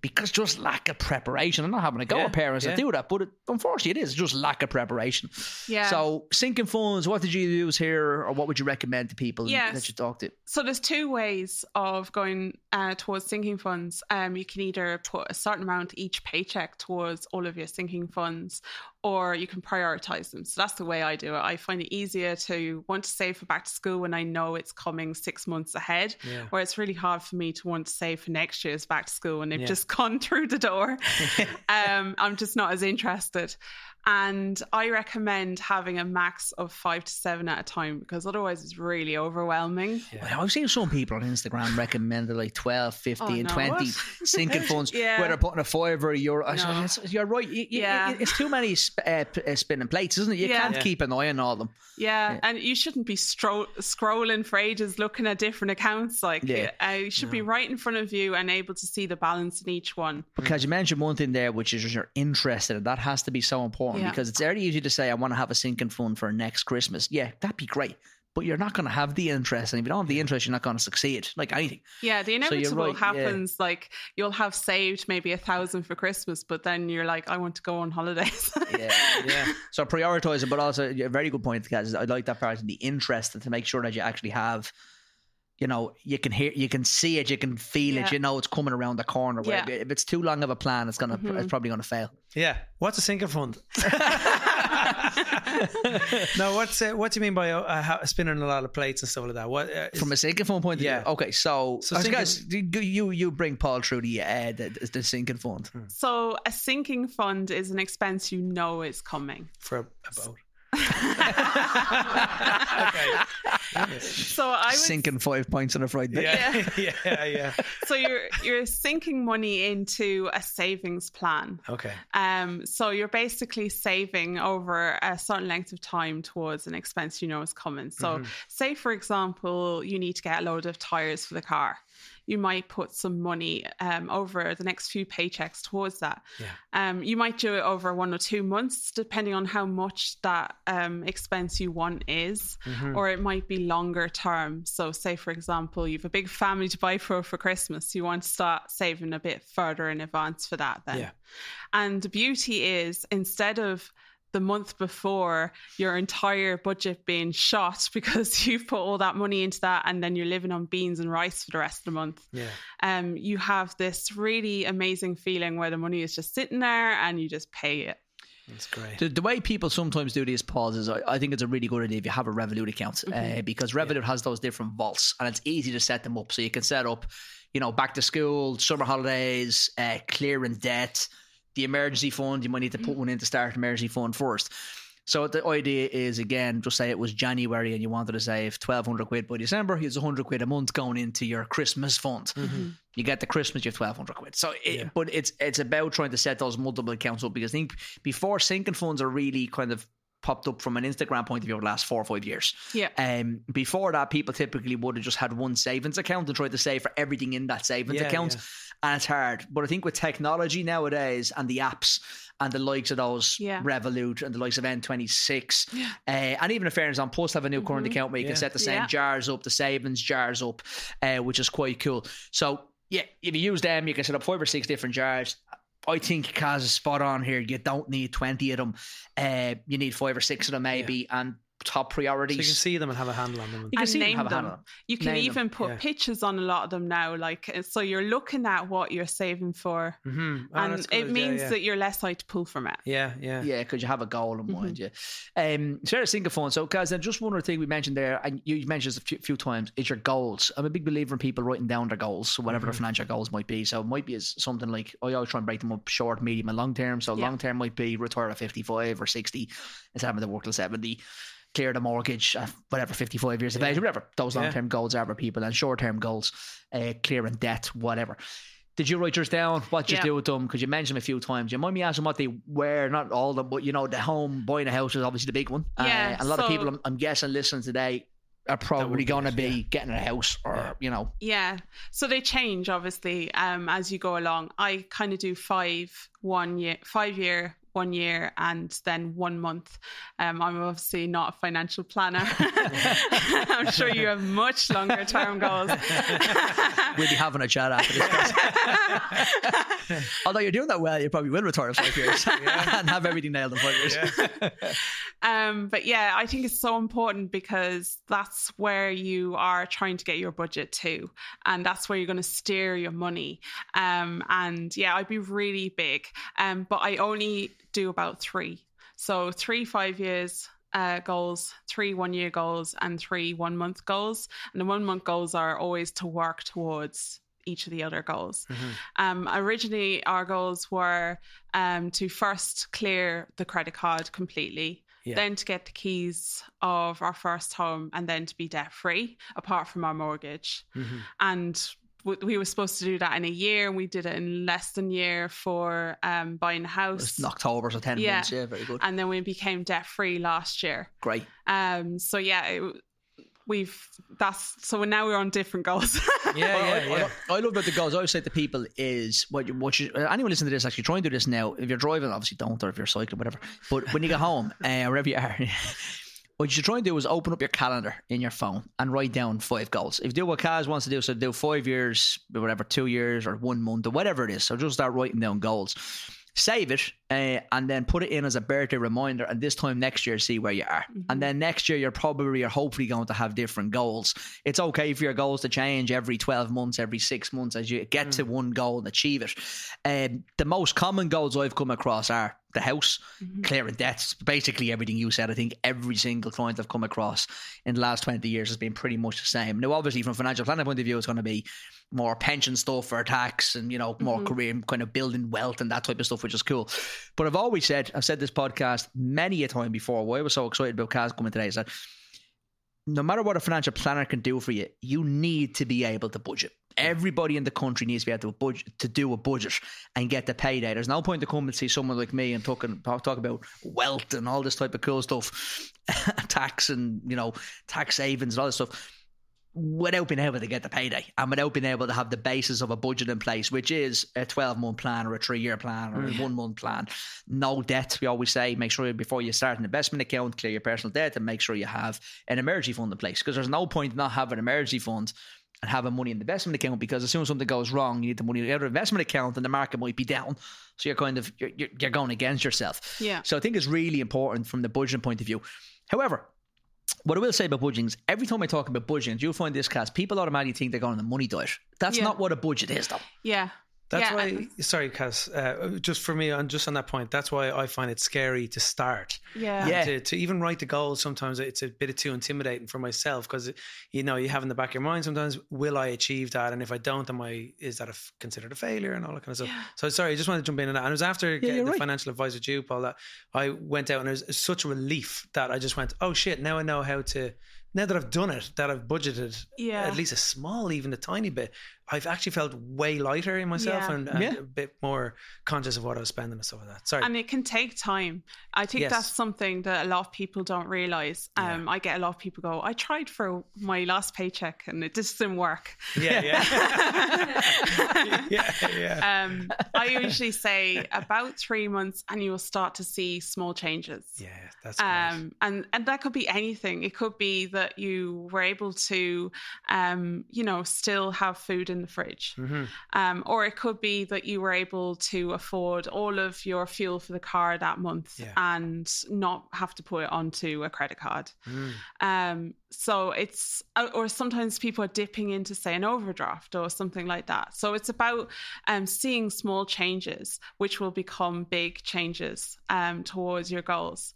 because just lack of preparation. I'm not having a go yeah, at parents yeah. that do that, but it, unfortunately it is just lack of preparation. Yeah. So sinking funds, what did you use here, or what would you recommend to people yes. that you talk to? So there's two ways of going uh, towards sinking funds. Um, you can either put a certain amount each paycheck towards all of your sinking funds, or you can prioritize them. So that's the way I do it. I find it easier to want to save for back to school when I know it's coming six months ahead, yeah. where it's really hard for me to want to save for next year's back to school when they've yeah. just gone through the door. um, I'm just not as interested. And I recommend having a max of five to seven at a time, because otherwise it's really overwhelming. Yeah. Well, I've seen some people on Instagram recommend like twelve, fifteen, oh, no. twenty sinking funds yeah. where they're putting a five or a euro. No. It's, you're right. You, yeah. you, it's too many sp- uh, spinning plates, isn't it? You yeah. can't yeah. keep an eye on all of them. Yeah. yeah. And you shouldn't be stro- scrolling for ages looking at different accounts. Like yeah. uh, you should no. be right in front of you and able to see the balance in each one. Because you mentioned one thing there, which is you're interested, and that has to be so important. Yeah. Because it's very easy to say, I want to have a sinking fund for next Christmas. Yeah, that'd be great. But you're not going to have the interest. And if you don't have the interest, you're not going to succeed. Like anything. Yeah, the inevitable so right, happens. Yeah. Like you'll have saved maybe a thousand for Christmas, but then you're like, I want to go on holidays. yeah, yeah. So prioritize it. But also, a very good point, guys. I like that part of the interest, and to make sure that you actually have you know, you can hear, you can see it, you can feel yeah. it, you know, it's coming around the corner. Yeah. If it's too long of a plan, it's gonna, mm-hmm. it's probably gonna fail. Yeah. What's a sinking fund? No, what's uh, what do you mean by uh, spinning a lot of plates and stuff like that? What uh, is... from a sinking fund point of yeah. view? Okay, so, so sinking... guys, you you bring Paul through the uh, the, the sinking fund. Hmm. So a sinking fund is an expense you know is coming for a, a boat. Okay. So I was sinking five points on a Friday. Yeah, yeah, yeah, yeah. So you're you're sinking money into a savings plan. Okay. Um. So you're basically saving over a certain length of time towards an expense you know is coming. So mm-hmm. say, for example, you need to get a load of tires for the car. You might put some money um, over the next few paychecks towards that. Yeah. Um, you might do it over one or two months, depending on how much that um, expense you want is, mm-hmm. or it might be longer term. So say, for example, you have a big family to buy for for Christmas. You want to start saving a bit further in advance for that then. Yeah. And the beauty is, instead of the month before your entire budget being shot because you've put all that money into that and then you're living on beans and rice for the rest of the month. Yeah. Um, you have this really amazing feeling where the money is just sitting there and you just pay it. That's great. The, the way people sometimes do these pauses, I, I think it's a really good idea if you have a Revolut account, mm-hmm. uh, because Revolut yeah. has those different vaults and it's easy to set them up. So you can set up, you know, back to school, summer holidays, uh, clearing debt, the emergency fund. You might need to put one in to start an emergency fund first. So the idea is, again, just say it was January and you wanted to save twelve hundred quid by December, here's one hundred quid a month going into your Christmas fund. Mm-hmm. You get the Christmas, you have twelve hundred quid. So, it, yeah. but it's it's about trying to set those multiple accounts up, because I think before sinking funds are really kind of popped up from an Instagram point of view over the last four or five years. Yeah. Um. Before that, people typically would have just had one savings account and tried to save for everything in that savings yeah, account. Yeah. And it's hard. But I think with technology nowadays and the apps and the likes of those yeah. Revolut and the likes of N twenty-six yeah. uh, and even in fairness, An Post have a new mm-hmm. current account where you yeah. can set the same yeah. jars up, the savings jars up, uh, which is quite cool. So yeah, if you use them, you can set up five or six different jars. I think Caz is spot on here. You don't need twenty of them. Uh, you need five or six of them maybe, yeah. and top priorities. So you can see them and have a handle on them. You can and see name them. Have them. A handle on them. You can name even them. Put yeah. pictures on a lot of them now. Like, so you're looking at what you're saving for, mm-hmm. oh, and it means yeah, yeah. that you're less likely to pull from it. Yeah, yeah, yeah. Because you have a goal in mind. Mm-hmm. Yeah. Um, so there's single phone. So, guys, then just one other thing we mentioned there, and you mentioned this a few, few times, is your goals. I'm a big believer in people writing down their goals, so whatever mm-hmm. their financial goals might be. So it might be as something like, I always try and break them up short, medium, and long term. So yeah. long term might be retire at fifty-five or sixty instead of having to work till seventy. Clear the mortgage, uh, whatever, fifty-five years of yeah. age, whatever those long-term yeah. goals are for people, and short-term goals, uh, clearing debt, whatever. Did you write yours down? What did yeah. you do with them? Because you mentioned them a few times. You mind me asking what they were? Not all of them, but you know, the home, buying a house is obviously the big one. Yeah, uh, a lot so of people, I'm, I'm guessing, listening today, are probably going to be yeah. getting a house or, yeah. you know. Yeah. So they change, obviously, um, as you go along. I kind of do five, one year, five year, one year and then one month. Um, I'm obviously not a financial planner. I'm sure you have much longer term goals. We'll be having a chat after this. Although you're doing that well, you probably will retire in five years yeah. and have everything nailed in five years. Yeah. Um, but yeah, I think it's so important because that's where you are trying to get your budget to, and that's where you're going to steer your money. Um, and yeah, I'd be really big. Um, but I only do about three. So three five years uh, goals, three one year goals, and three one month goals. And the one month goals are always to work towards each of the other goals. Mm-hmm. Um, originally, our goals were um, to first clear the credit card completely. Yeah. Then to get the keys of our first home, and then to be debt free, apart from our mortgage. Mm-hmm. And w- we were supposed to do that in a year, and we did it in less than a year for um, buying a house. It was in October, so ten yeah. months, yeah, very good. And then we became debt free last year. Great. Um. So yeah, it, we've that's so now we're on different goals. yeah, yeah, yeah. I, yeah. I, I love about the goals. I always say to people is what you, what you, anyone listening to this, actually try and do this now. If you're driving, obviously don't, or if you're cycling, whatever. But when you get home, uh, wherever you are, what you should try and do is open up your calendar in your phone and write down five goals. If you do what Caz wants to do, so do five years, whatever, two years, or one month, or whatever it is. So just start writing down goals. save it uh, and then put it in as a birthday reminder, and this time next year see where you are. Mm-hmm. And then next year you're probably or hopefully going to have different goals. It's okay for your goals to change every twelve months, every six months as you get mm. to one goal and achieve it. Um, the most common goals I've come across are the house, mm-hmm. clearing debts, basically everything you said. I think every single client I've come across in the last twenty years has been pretty much the same. Now, obviously from a financial planning point of view, it's going to be more pension stuff or tax and, you know, more mm-hmm. career kind of building wealth and that type of stuff, which is cool. But I've always said, I've said this podcast many a time before, why I was so excited about Caz coming today is that no matter what a financial planner can do for you, you need to be able to budget. Everybody in the country needs to be able to, budget, to do a budget and get the payday. There's no point to come and see someone like me and talk, and talk about wealth and all this type of cool stuff, tax and, you know, tax savings and all this stuff, without being able to get the payday and without being able to have the basis of a budget in place, which is a twelve-month plan or a three-year plan or mm. a one-month plan. No debt, we always say. Make sure before you start an investment account, clear your personal debt and make sure you have an emergency fund in place, because there's no point in not having an emergency fund and having money in the investment account, because as soon as something goes wrong, you need the money in the other investment account and the market might be down. So you're kind of, you're, you're going against yourself. Yeah. So I think it's really important from the budgeting point of view. However, what I will say about budgeting is, every time I talk about budgeting, you'll find this, Caz, people automatically think they're going on the money diet. That's yeah. not what a budget is, though. Yeah. That's yeah, why, and- sorry, Caz, uh, just for me, on just on that point, that's why I find it scary to start. Yeah. yeah. To, to even write the goals, sometimes it's a bit too intimidating for myself, because, you know, you have in the back of your mind sometimes, will I achieve that? And if I don't, am I, is that a, considered a failure and all that kind of stuff? Yeah. So sorry, I just wanted to jump in on that. And it was after yeah, the right. financial advisor, Jude, Paul, that I went out and it was such a relief that I just went, oh shit, now I know how to... Now that I've done it, that I've budgeted yeah. at least a small, even a tiny bit, I've actually felt way lighter in myself yeah. and, and yeah. a bit more conscious of what I was spending and stuff like that. Sorry. And it can take time. I think yes. that's something that a lot of people don't realise. Um, yeah. I get a lot of people go, I tried for my last paycheck and it just didn't work. Yeah, yeah. yeah, yeah. Um, I usually say about three months and you will start to see small changes. Yeah, that's um, great. And, and that could be anything. It could be that you were able to, um, you know, still have food in the fridge. Mm-hmm. Um, or it could be that you were able to afford all of your fuel for the car that month yeah. and not have to put it onto a credit card. Mm. Um, so it's, or sometimes people are dipping into, say, an overdraft or something like that. So it's about um, seeing small changes, which will become big changes um, towards your goals.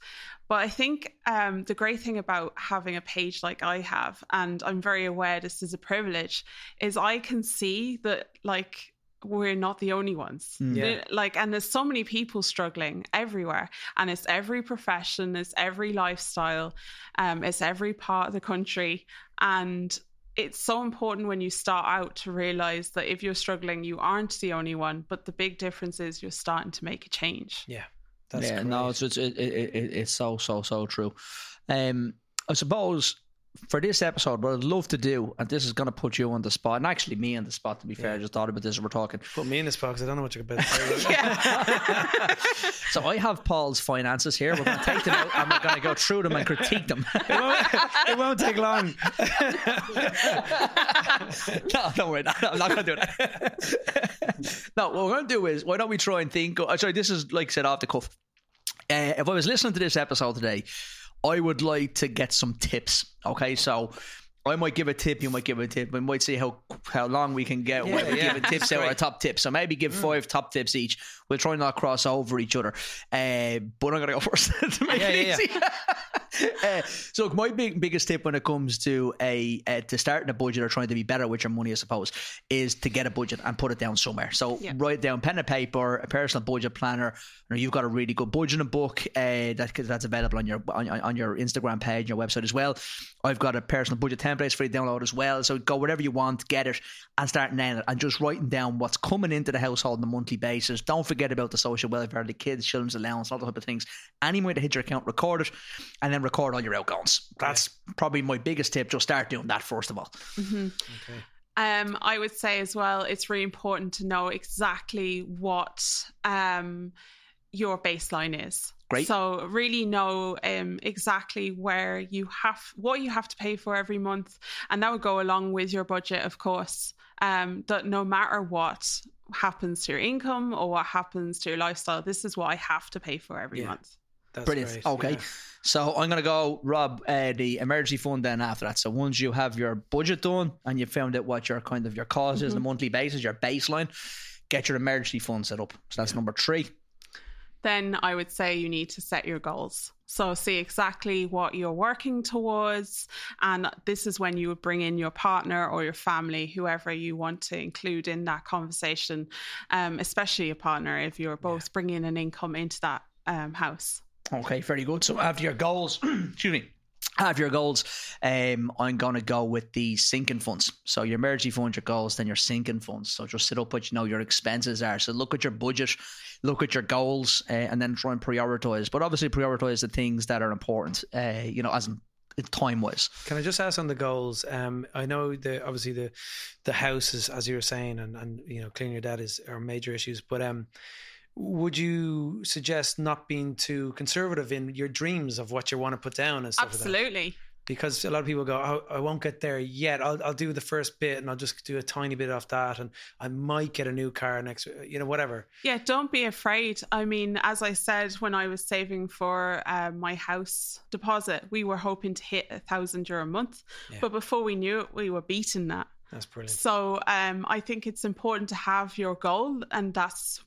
But I think um, the great thing about having a page like I have, and I'm very aware this is a privilege, is I can see that, like, we're not the only ones. Yeah. Like, and there's so many people struggling everywhere, and it's every profession, it's every lifestyle, um, it's every part of the country. And it's so important when you start out to realize that if you're struggling, you aren't the only one, but the big difference is you're starting to make a change. Yeah. That's yeah, great. no, it's it's, it, it, it, it's so, so, so true. Um, I suppose for this episode, what I'd love to do, and this is going to put you on the spot, and actually me on the spot, to be yeah. fair, I just thought about this as we're talking. Put me in the spot because I don't know what you're about to say. yeah. So I have Paul's finances here. We're going to take them out and we're going to go through them and critique them. It won't, it won't take long. no, don't worry. No, I'm not going to do that. No, what we're going to do is, why don't we try and think, oh, sorry, this is like said off the cuff. Uh, if I was listening to this episode today, I would like to get some tips. Okay, so I might give a tip, you might give a tip, we might see how how long we can get yeah, whether yeah. giving tips out our top tips. So maybe give mm. five top tips each. We'll try not to cross over each other. Uh, but I'm going to go first to make yeah, it yeah, easy. Yeah. uh, so my big, biggest tip when it comes to a uh, to starting a budget or trying to be better with your money, I suppose, is to get a budget and put it down somewhere. So yeah. write down pen and paper, a personal budget planner. You know, you've got a really good budgeting book uh, that that's available on your on, on your Instagram page, your website as well. I've got a personal budget templates for you to download as well. So go wherever you want, get it and start nailing it, and just writing down what's coming into the household on a monthly basis. Don't forget about the social welfare, the kids, children's allowance, all the type of things. Any way to hit your account, record it, and then record all your outgoings. That's okay. probably my biggest tip. Just start doing that first of all. Mm-hmm. Okay. Um, I would say as well, it's really important to know exactly what um, your baseline is. Great. So really know um, exactly where you have, what you have to pay for every month. And that would go along with your budget, of course. um, that no matter what happens to your income or what happens to your lifestyle, this is what I have to pay for every yeah. month. That's brilliant. Great. Okay. Yeah. So I'm going to go, Rob, uh, the emergency fund then after that. So once you have your budget done and you've found out what your kind of your cause mm-hmm. is on a monthly basis, your baseline, get your emergency fund set up. So that's yeah. number three. Then I would say you need to set your goals. So see exactly what you're working towards. And this is when you would bring in your partner or your family, whoever you want to include in that conversation, um, especially your partner if you're both yeah. bringing an income into that um, house. Okay, very good. So after your goals, excuse me, after your goals, um, I'm going to go with the sinking funds. So your emergency fund, your goals, then your sinking funds. So just sit up what you know your expenses are. So look at your budget, look at your goals, uh, and then try and prioritise. But obviously prioritise the things that are important, uh, you know, as in time-wise. Can I just ask on the goals? Um, I know the obviously the the house is, as you were saying, and, and you know, cleaning your dad is are major issues, but... um. Would you suggest not being too conservative in your dreams of what you want to put down and stuff Absolutely. Like that? Because a lot of people go, oh, I won't get there yet. I'll I'll do the first bit and I'll just do a tiny bit off that and I might get a new car next, you know, whatever. Yeah, don't be afraid. I mean, as I said, when I was saving for uh, my house deposit, we were hoping to hit a thousand euro a month. Yeah. But before we knew it, we were beating that. That's brilliant. So um, I think it's important to have your goal and that's...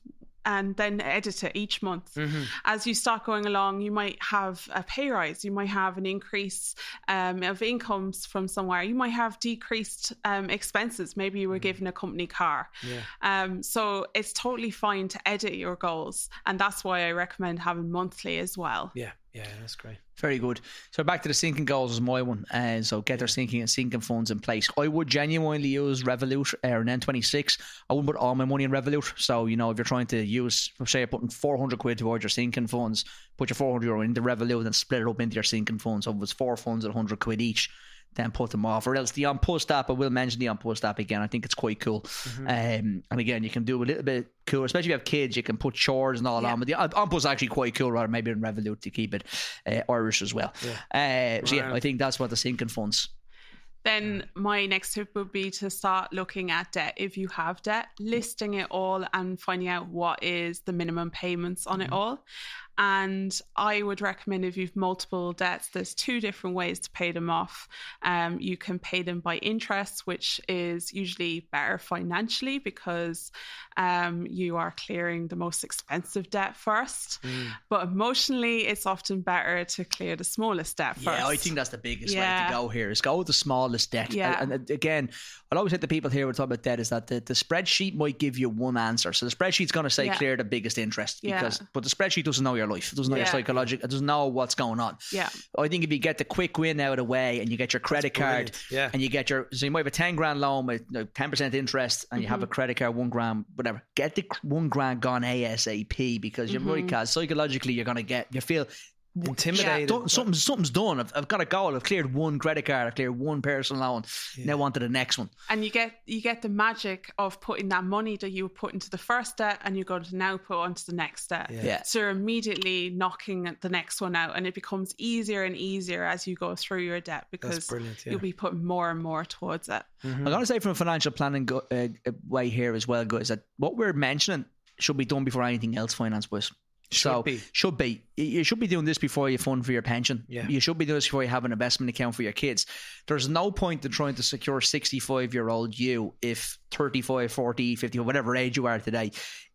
and then edit it each month. Mm-hmm. As you start going along, you might have a pay rise, you might have an increase um, of incomes from somewhere, you might have decreased um, expenses, maybe you were mm-hmm. given a company car. Yeah. Um, so it's totally fine to edit your goals. And that's why I recommend having monthly as well. Yeah. Yeah, that's great. Very good. So back to the sinking goals is my one. Uh, so get their sinking and sinking funds in place. I would genuinely use Revolut or an N twenty-six. I wouldn't put all my money in Revolut. So, you know, if you're trying to use, say you're putting four hundred quid towards your sinking funds, put your four hundred euro into Revolut and split it up into your sinking funds. So if it was four funds at one hundred quid each, then put them off. Or else the An Post app, I will mention the An Post app again. I think it's quite cool. Mm-hmm. Um, and again, you can do a little bit cool, especially if you have kids, you can put chores and all yeah. on. But the An Post is actually quite cool, or maybe in Revolut to keep it uh, Irish as well. Yeah. Uh, so yeah, I think that's what the sinking funds. Then my next tip would be to start looking at debt. If you have debt, listing it all and finding out what is the minimum payments on mm-hmm. it all. And I would recommend if you've multiple debts, there's two different ways to pay them off. Um, you can pay them by interest, which is usually better financially because um, you are clearing the most expensive debt first. Mm. But emotionally, it's often better to clear the smallest debt first. Yeah, I think that's the biggest yeah. way to go here is go with the smallest debt. Yeah. And, and again, I'll always say to people here when talking about debt is that the, the spreadsheet might give you one answer. So the spreadsheet's going to say yeah. clear the biggest interest, because yeah. but the spreadsheet doesn't know your life. It doesn't know yeah. your psychological, it doesn't know what's going on. Yeah. I think if you get the quick win out of the way and you get your credit card yeah. and you get your, so you might have a ten grand loan with ten percent interest and mm-hmm. you have a credit card, one grand, whatever, get the one grand gone ASAP because you're mm-hmm. right, Caz, psychologically you're going to get, you feel intimidated. Yeah. Something, something's done. I've, I've got a goal. I've cleared one credit card. I've cleared one personal loan. Yeah. Now on to the next one. And you get you get the magic of putting that money that you put into the first debt and you're going to now put onto the next debt. Yeah. Yeah. So you're immediately knocking the next one out and it becomes easier and easier as you go through your debt because yeah. you'll be putting more and more towards it. Mm-hmm. I got to say from a financial planning go, uh, way here as well, guys, that what we're mentioning should be done before anything else finance-wise. Should so be. should be you should be doing this before you fund for your pension. Yeah. You should be doing this before you have an investment account for your kids. There's no point in trying to secure sixty-five year old you if thirty-five, forty, fifty, whatever age you are today,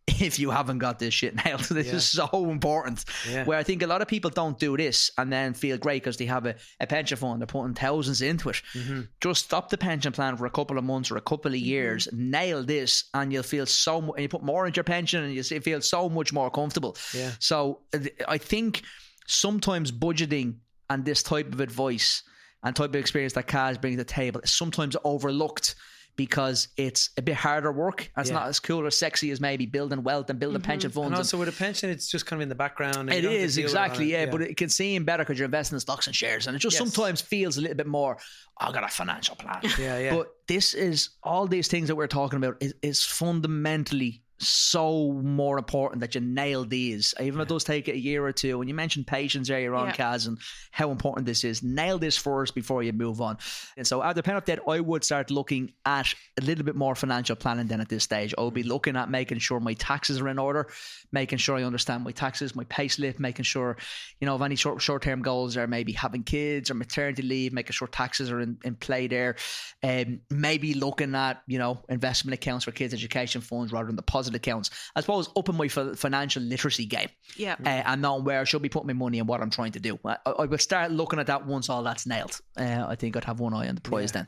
if you haven't got this shit nailed. This yeah. is so important. Yeah. Where I think a lot of people don't do this and then feel great because they have a, a pension fund, they're putting thousands into it. Mm-hmm. Just stop the pension plan for a couple of months or a couple of years, mm-hmm. nail this, and you'll feel so much, and you put more into your pension and you feel so much more comfortable. Yeah. So I think sometimes budgeting and this type of advice and type of experience that Caz brings to the table is sometimes overlooked, because it's a bit harder work. It's yeah. not as cool or sexy as maybe building wealth and building mm-hmm. pension funds. And also and with a pension, it's just kind of in the background. And it is, exactly, it. Yeah, yeah. But it can seem better because you're investing in stocks and shares. And it just yes. sometimes feels a little bit more, oh, I've got a financial plan. Yeah, yeah. But this is, all these things that we're talking about is, is fundamentally so more important that you nail these, even if it does take a year or two. And you mentioned patience earlier on, yeah. Caz, and how important this is. Nail this first before you move on. And so after pen up debt, I would start looking at a little bit more financial planning than at this stage. I would be looking at making sure my taxes are in order, making sure I understand my taxes, my pay slip, making sure, you know, if any short, short-term goals are maybe having kids or maternity leave, making sure taxes are in, in play there. Um, maybe looking at, you know, investment accounts for kids, education funds rather than deposits accounts. I suppose open my financial literacy game, yeah, uh, and knowing where I should be putting my money and what I'm trying to do. I, I would start looking at that once all that's nailed. Uh, I think I'd have one eye on the prize yeah. then.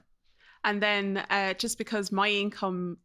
And then uh, just because my income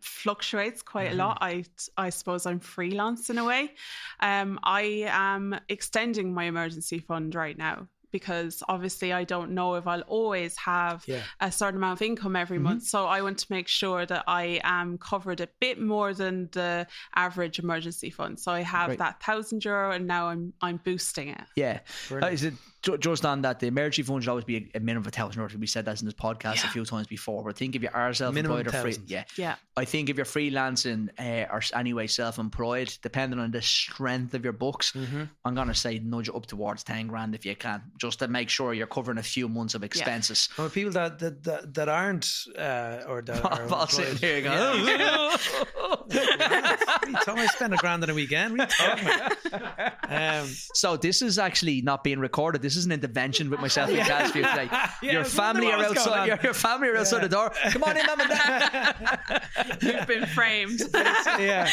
fluctuates quite mm-hmm. a lot, I I suppose I'm freelance in a way. Um, I am extending my emergency fund right now, because obviously I don't know if I'll always have yeah. a certain amount of income every mm-hmm. month. So I want to make sure that I am covered a bit more than the average emergency fund. So I have right. that thousand euro and now I'm I'm boosting it. Yeah. Uh, is it just on that, the emergency fund should always be a, a minimum of a thousand euros? We said that in this podcast yeah. a few times before, but I think if you are self-employed or free, yeah. yeah. I think if you're freelancing uh, or anyway self-employed, depending on the strength of your books, mm-hmm. I'm going to say nudge up towards ten grand if you can, just to make sure you're covering a few months of expenses. Yeah. Well, people that that that, that aren't uh, or that are employed, here you go. Yeah. What are you I spend a grand on a weekend. What are you talking about? Um, so this is actually not being recorded. This is an intervention with myself and Caz for you today. yeah, your, family your, your family are outside. Your family are outside the door. Come on in, mum and dad. You've been framed. This, yeah,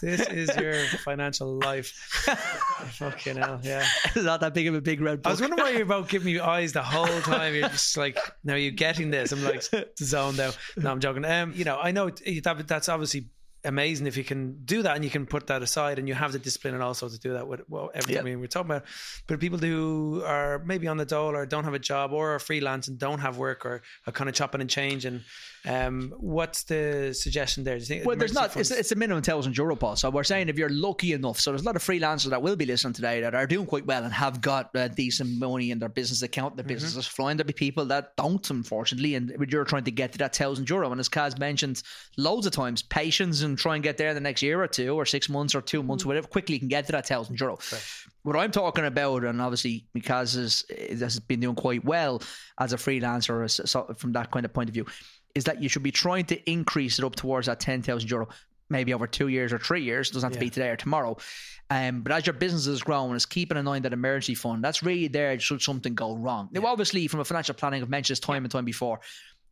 this is your financial life. Fucking hell. Yeah, it's not that big of a big red book. I was wondering why you're about giving me eyes the whole time. You're just like, now you're getting this. I'm like zoned out. No, I'm joking. Um, you know, I know that, that's obviously amazing if you can do that and you can put that aside and you have the discipline and also to do that with well, everything yep. we're talking about. But people who are maybe on the dole or don't have a job or are freelance and don't have work or are kind of chopping and changing. Um, what's the suggestion there? Do you think well, there's not. It's, it's a minimum thousand euro, Paul. So we're saying if you're lucky enough. So there's a lot of freelancers that will be listening today that are doing quite well and have got uh, decent money in their business account. The mm-hmm. business is flying. There'll be people that don't, unfortunately. And you're trying to get to that thousand euro. And as Caz mentioned loads of times, patience and try and get there in the next year or two or six months or two months, mm-hmm. whatever. Quickly you can get to that thousand euro. Right. What I'm talking about, and obviously Caz has, has been doing quite well as a freelancer from that kind of point of view, is that you should be trying to increase it up towards that ten thousand euro, maybe over two years or three years. It doesn't have yeah. to be today or tomorrow. Um, but as your business is growing, it's keeping in mind that emergency fund. That's really there should something go wrong. Yeah. Now, obviously, from a financial planning, I've mentioned this time and time before,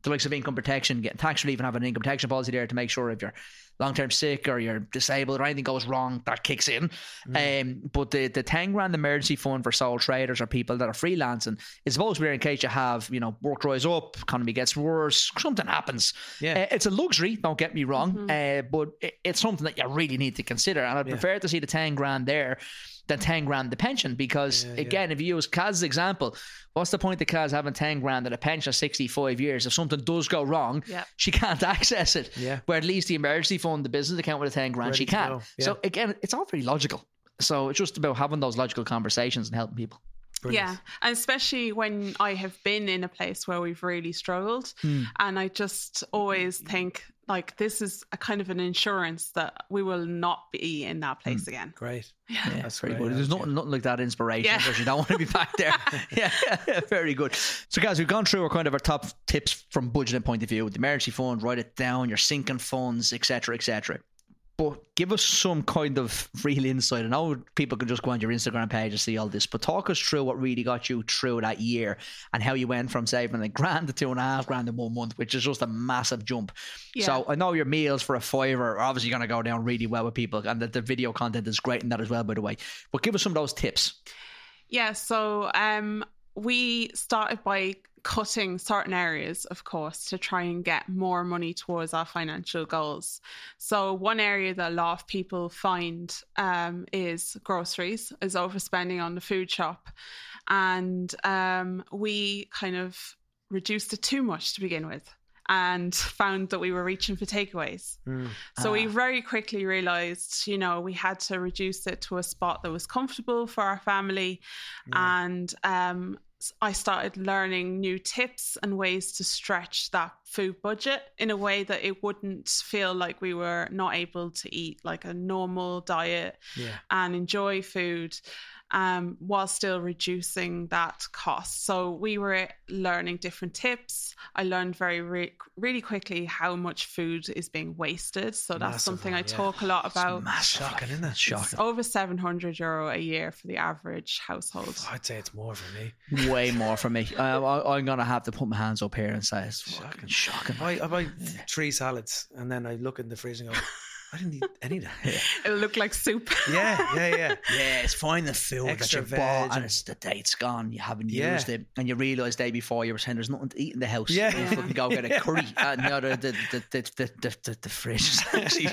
the likes of income protection, getting tax relief and having an income protection policy there to make sure if you're long-term sick or you're disabled or anything goes wrong, that kicks in. Mm. Um, but the, the ten grand emergency fund for sole traders or people that are freelancing is supposed to be in case you have, you know, work dries up, economy gets worse, something happens. Yeah. Uh, it's a luxury, don't get me wrong, mm-hmm. uh, but it, it's something that you really need to consider. And I'd yeah. prefer to see the ten grand there than ten grand the pension, because yeah, again, yeah. if you use Caz's example, what's the point of Caz having ten grand at a pension of sixty-five years? If something does go wrong, yeah. she can't access it. Yeah. Where at least the emergency fund, the business account with a ten grand, ready she can. Yeah. So again, it's all very logical. So it's just about having those logical conversations and helping people. Brilliant. Yeah, and especially when I have been in a place where we've really struggled, mm. and I just always think, like, this is a kind of an insurance that we will not be in that place mm. again. Great. Yeah, yeah, that's very good. There's nothing, nothing like that inspiration yeah. because you don't want to be back there. yeah, yeah, very good. So, guys, we've gone through our kind of our top tips from budgeting point of view with the emergency fund, write it down, your sinking funds, et cetera, et cetera. But give us some kind of real insight. I know people can just go on your Instagram page and see all this, but talk us through what really got you through that year and how you went from saving a grand to two and a half grand in one month, which is just a massive jump. Yeah. So I know your meals for a fiver are obviously going to go down really well with people, and that the video content is great in that as well, by the way. But give us some of those tips. Yeah, so um, we started by cutting certain areas, of course, to try and get more money towards our financial goals. So one area that a lot of people find um, is groceries, is overspending on the food shop. And um, we kind of reduced it too much to begin with and found that we were reaching for takeaways. Mm. So ah. we very quickly realised, you know, we had to reduce it to a spot that was comfortable for our family. Mm. And um, I started learning new tips and ways to stretch that food budget in a way that it wouldn't feel like we were not able to eat like a normal diet yeah. and enjoy food um, while still reducing that cost. So we were learning different tips. I learned very, re- really quickly how much food is being wasted. So that's Massive, something I yeah. talk a lot about. It's shocking, isn't it? Shocking. It's over seven hundred euro a year for the average household. Oh, I'd say it's more for me. Way more for me. I, I, I'm going to have to put my hands up here and say it's shocking. Shocking. I, I buy yeah. three salads and then I look in the freezer and go, I didn't eat any of that. Yeah. It'll look like soup. Yeah, yeah, yeah. Yeah, it's fine, the food Extra that you bought and, and it's the date's gone. You haven't yeah. used it. And you realise the day before you were saying there's nothing to eat in the house. Yeah. You fucking go get a curry. And uh, no, the, the, the, the, the, the, the fridge is actually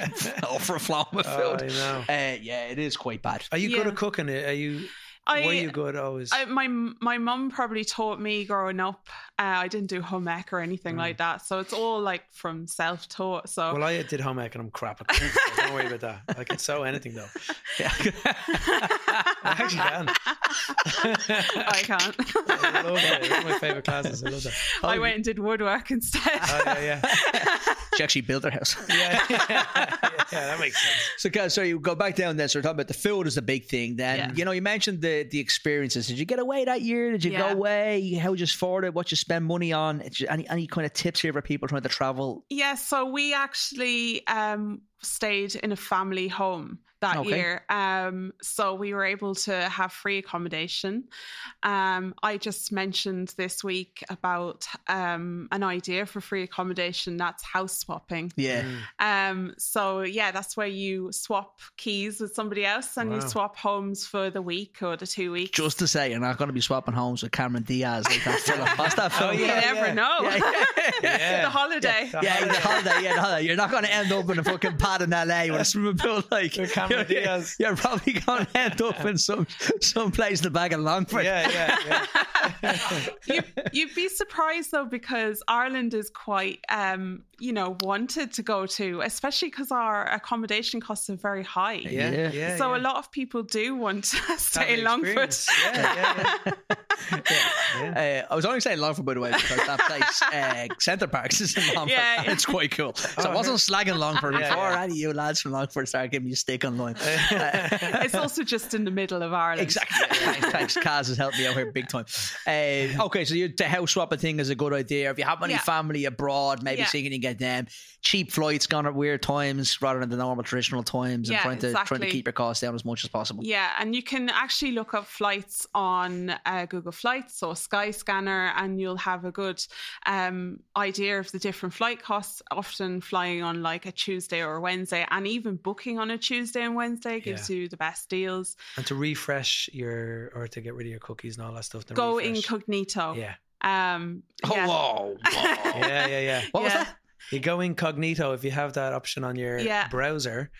overflowing with food. Oh, I know. Uh, yeah, it is quite bad. Are you yeah. good at cooking? Are you... I, Were you good always? I, my my mum probably taught me growing up. Uh, I didn't do home ec or anything mm. like that, so it's all like from self-taught. So well, I did home ec and I'm crap at cooking. So don't worry about that. I can sew anything though. Yeah. I actually can. I can't. I love it. It's one of my favourite classes. I love that. Oh, I went and did woodwork instead. Oh yeah, yeah. She actually built her house. Yeah, yeah, yeah, yeah, that makes sense. So, guys, so you go back down then. So we're talking about the food is the big thing. Then yeah. you know you mentioned the. The experiences. Did you get away that year? Did you yeah. go away? How did you afford it? What did you spend money on? Any any kind of tips here for people trying to travel? Yeah, so we actually um, stayed in a family home that okay. year. Um, so we were able to have free accommodation. Um, I just mentioned this week about um, an idea for free accommodation. That's house swapping. Yeah. Mm. Um, so yeah, that's where you swap keys with somebody else and wow. you swap homes for the week or the two weeks. Just to say, you're not going to be swapping homes with Cameron Diaz. Like that film. What's that film? Oh, you yeah, never yeah. know. Yeah, yeah, yeah. yeah. The holiday. Yeah, the yeah, holiday. holiday. Yeah, the holiday. You're not going to end up in a fucking pad in L A with a swimming pool like. You're, you're probably going to end up in some some place in the bag of Longford. Yeah, yeah, yeah. you, you'd be surprised though, because Ireland is quite, um, you know, wanted to go to, especially because our accommodation costs are very high. Yeah, yeah. yeah so yeah. a lot of people do want to stay in Longford. Yeah, yeah, yeah. yeah, yeah. Uh, I was only saying Longford, by the way, because that place, uh, Centre Parks, is in Longford. Yeah, yeah. It's quite cool. So oh, I wasn't slagging Longford yeah, before yeah. any of you lads from Longford started giving me a stick on. It's also just in the middle of Ireland. Exactly. Thanks, thanks. Caz has helped me out here big time. Uh, okay, so the house swapping thing is a good idea. If you have any yeah. family abroad, maybe yeah. seeing you can get them. Cheap flights gone at weird times rather than the normal traditional times, and yeah, trying to exactly. trying to keep your costs down as much as possible. Yeah, and you can actually look up flights on uh, Google Flights or Skyscanner, and you'll have a good um, idea of the different flight costs. Often flying on like a Tuesday or a Wednesday, and even booking on a Tuesday and Wednesday gives yeah. you the best deals. And to refresh your, or to get rid of your cookies and all that stuff, go refresh. incognito. Yeah. Um, yeah. Hello. yeah, yeah, yeah. What yeah. was that? You go incognito if you have that option on your yeah. browser.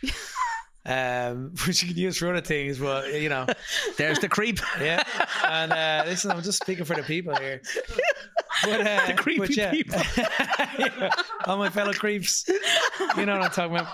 Um, which you can use for other things, but you know, there's the creep. Yeah, and uh, listen, I'm just speaking for the people here. But, uh, the creepy but, yeah. people. yeah. All my fellow creeps. You know what I'm talking about.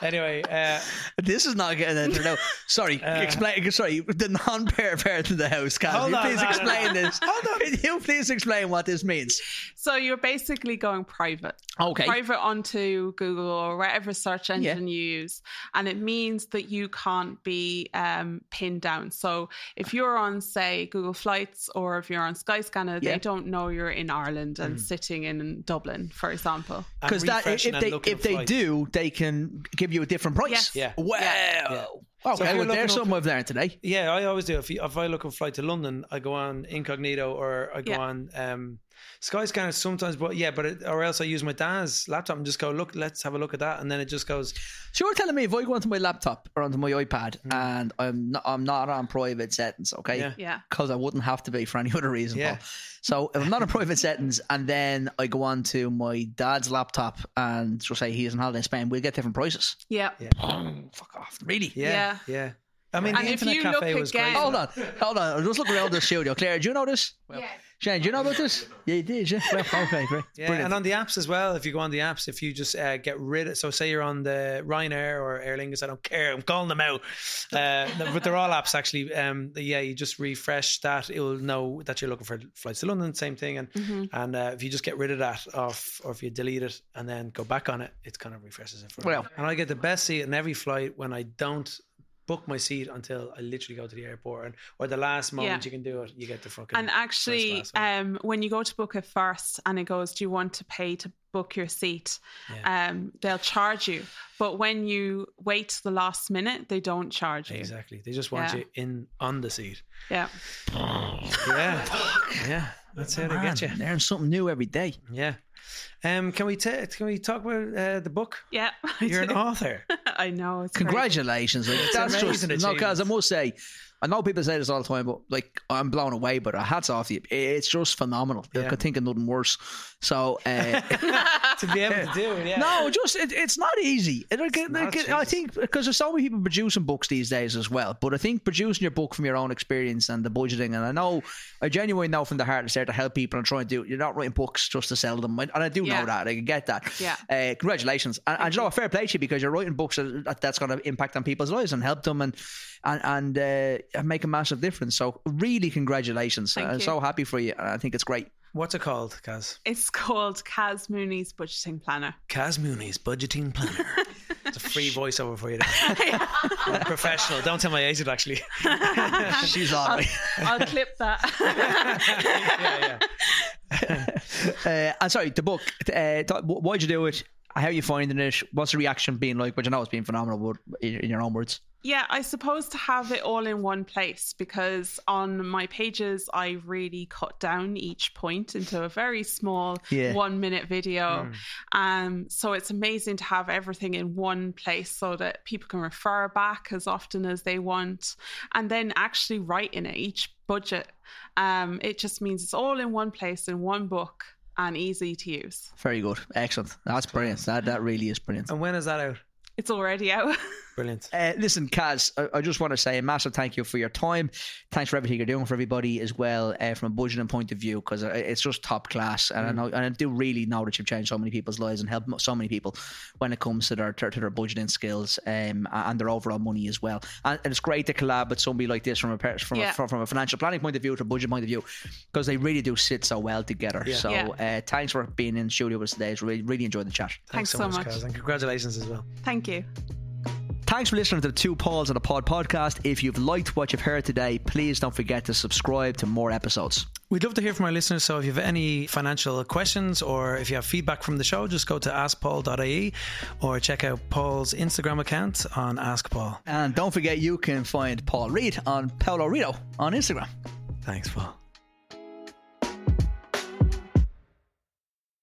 Anyway, uh, this is not getting into no. Sorry, uh, explain. Sorry, the non-pair parent in the house. Can you on, please no, explain no, no. this? Hold on. Can you please explain what this means? So you're basically going private. Okay. Private onto Google or whatever search engine yeah. you use, and it means. means that you can't be um, pinned down. So if you're on, say, Google Flights, or if you're on Skyscanner, yeah. they don't know you're in Ireland and mm. sitting in Dublin, for example. Because that if they if they flights. do, they can give you a different price. Yes. Yeah. Wow. Yeah. Yeah. Okay, so well, there's up, something I've learned today. Yeah, I always do. If, you, if I look on flight to London, I go on incognito, or I go yeah. on um, Skyscanner sometimes. But yeah, but it, or else I use my dad's laptop and just go, look, let's have a look at that, and then it just goes. So you're telling me if I go onto my laptop or onto my iPad mm. and I'm not, I'm not on private settings, okay? Yeah. Because yeah. I wouldn't have to be for any other reason. Yeah. Paul. So if I'm not on private settings and then I go on to my dad's laptop and so say he's on holiday in Spain, we'll get different prices. Yeah. yeah. Fuck off. Really? Yeah. yeah. Yeah. I mean, and the if internet cafe was again, great. Hold on, hold on. I just look around the studio. Claire, do you know this? Well, yeah. Shane, do you know about this? Yeah, you did. Yeah. Well, okay, great. Yeah, brilliant. And on the apps as well. If you go on the apps, if you just uh, get rid of, so say you're on the Ryanair or Aer Lingus, I don't care. I'm calling them out, uh, but they're all apps actually. Um, yeah, you just refresh that. It will know that you're looking for flights to London. Same thing. And mm-hmm. and uh, if you just get rid of that off, or if you delete it and then go back on it, it kind of refreshes it for well. Me. And I get the best seat in every flight when I don't book my seat until I literally go to the airport, and, or the last moment yeah. you can do it, you get the fucking and actually um, when you go to book it first and it goes, do you want to pay to book your seat? Yeah. Um, they'll charge you, but when you wait to the last minute, they don't charge you. Exactly, they just want yeah. you in on the seat. Yeah, yeah, yeah. That's how they get you. Learn something new every day. Yeah. Um, can we t- can we talk about uh, the book? Yeah, I you're do. An author. I know. It's congratulations! Like, that's just no, because I must say, I know people say this all the time, but like I'm blown away. But hats off to you. It's just phenomenal. Yeah. I could think of nothing worse. So uh, to be able to do, yeah. No, just it, it's not easy. It, it, not it, I think because there's so many people producing books these days as well. But I think producing your book from your own experience and the budgeting, and I know, I genuinely know from the heart it's there to help people and try and do. You're not writing books just to sell them, and I do yeah. know that. I can get that. Yeah. Uh, congratulations, and, and you know, a fair play to you because you're writing books that, that's going to impact on people's lives and help them and and and. Uh, make a massive difference. So really congratulations. Thank I'm you. So happy for you. I think it's great. What's it called, Caz? It's called Caz Mooney's Budgeting Planner. Caz Mooney's Budgeting Planner. It's a free voiceover for you. I'm professional. Don't tell my agent, actually. She's on me. I'll, I'll clip that. Yeah, yeah. Uh, I'm sorry, the book. Uh, why'd you do it? How are you finding it? What's the reaction being like? Which I know it's been phenomenal, but in your own words. Yeah, I suppose to have it all in one place, because on my pages, I really cut down each point into a very small yeah. one minute video. Mm. Um, so it's amazing to have everything in one place so that people can refer back as often as they want. And then actually write in it, each budget. Um, it just means it's all in one place in one book and easy to use. Very good. Excellent. That's brilliant. That, that really is brilliant. And when is that out? It's already out. Brilliant. Uh, listen, Caz, I, I just want to say a massive thank you for your time. Thanks for everything you're doing for everybody as well, uh, from a budgeting point of view, because it's just top class. And mm. I know, and I do really know that you've changed so many people's lives and helped so many people when it comes to their to their budgeting skills um, and their overall money as well. And, and it's great to collab with somebody like this from a from yeah. a, from a financial planning point of view to a budget point of view, because they really do sit so well together. Yeah. So yeah. Uh, thanks for being in the studio with us today. It's really really enjoyed the chat. Thanks, thanks so much, Caz, and congratulations as well. Thank you. Thanks for listening to the Two Pauls on a Pod podcast. If you've liked what you've heard today, please don't forget to subscribe to more episodes. We'd love to hear from our listeners, so if you have any financial questions or if you have feedback from the show, just go to ask paul dot I E or check out Paul's Instagram account on ask paul. And don't forget you can find Paul Reed on Paolo Rito on Instagram. Thanks, Paul.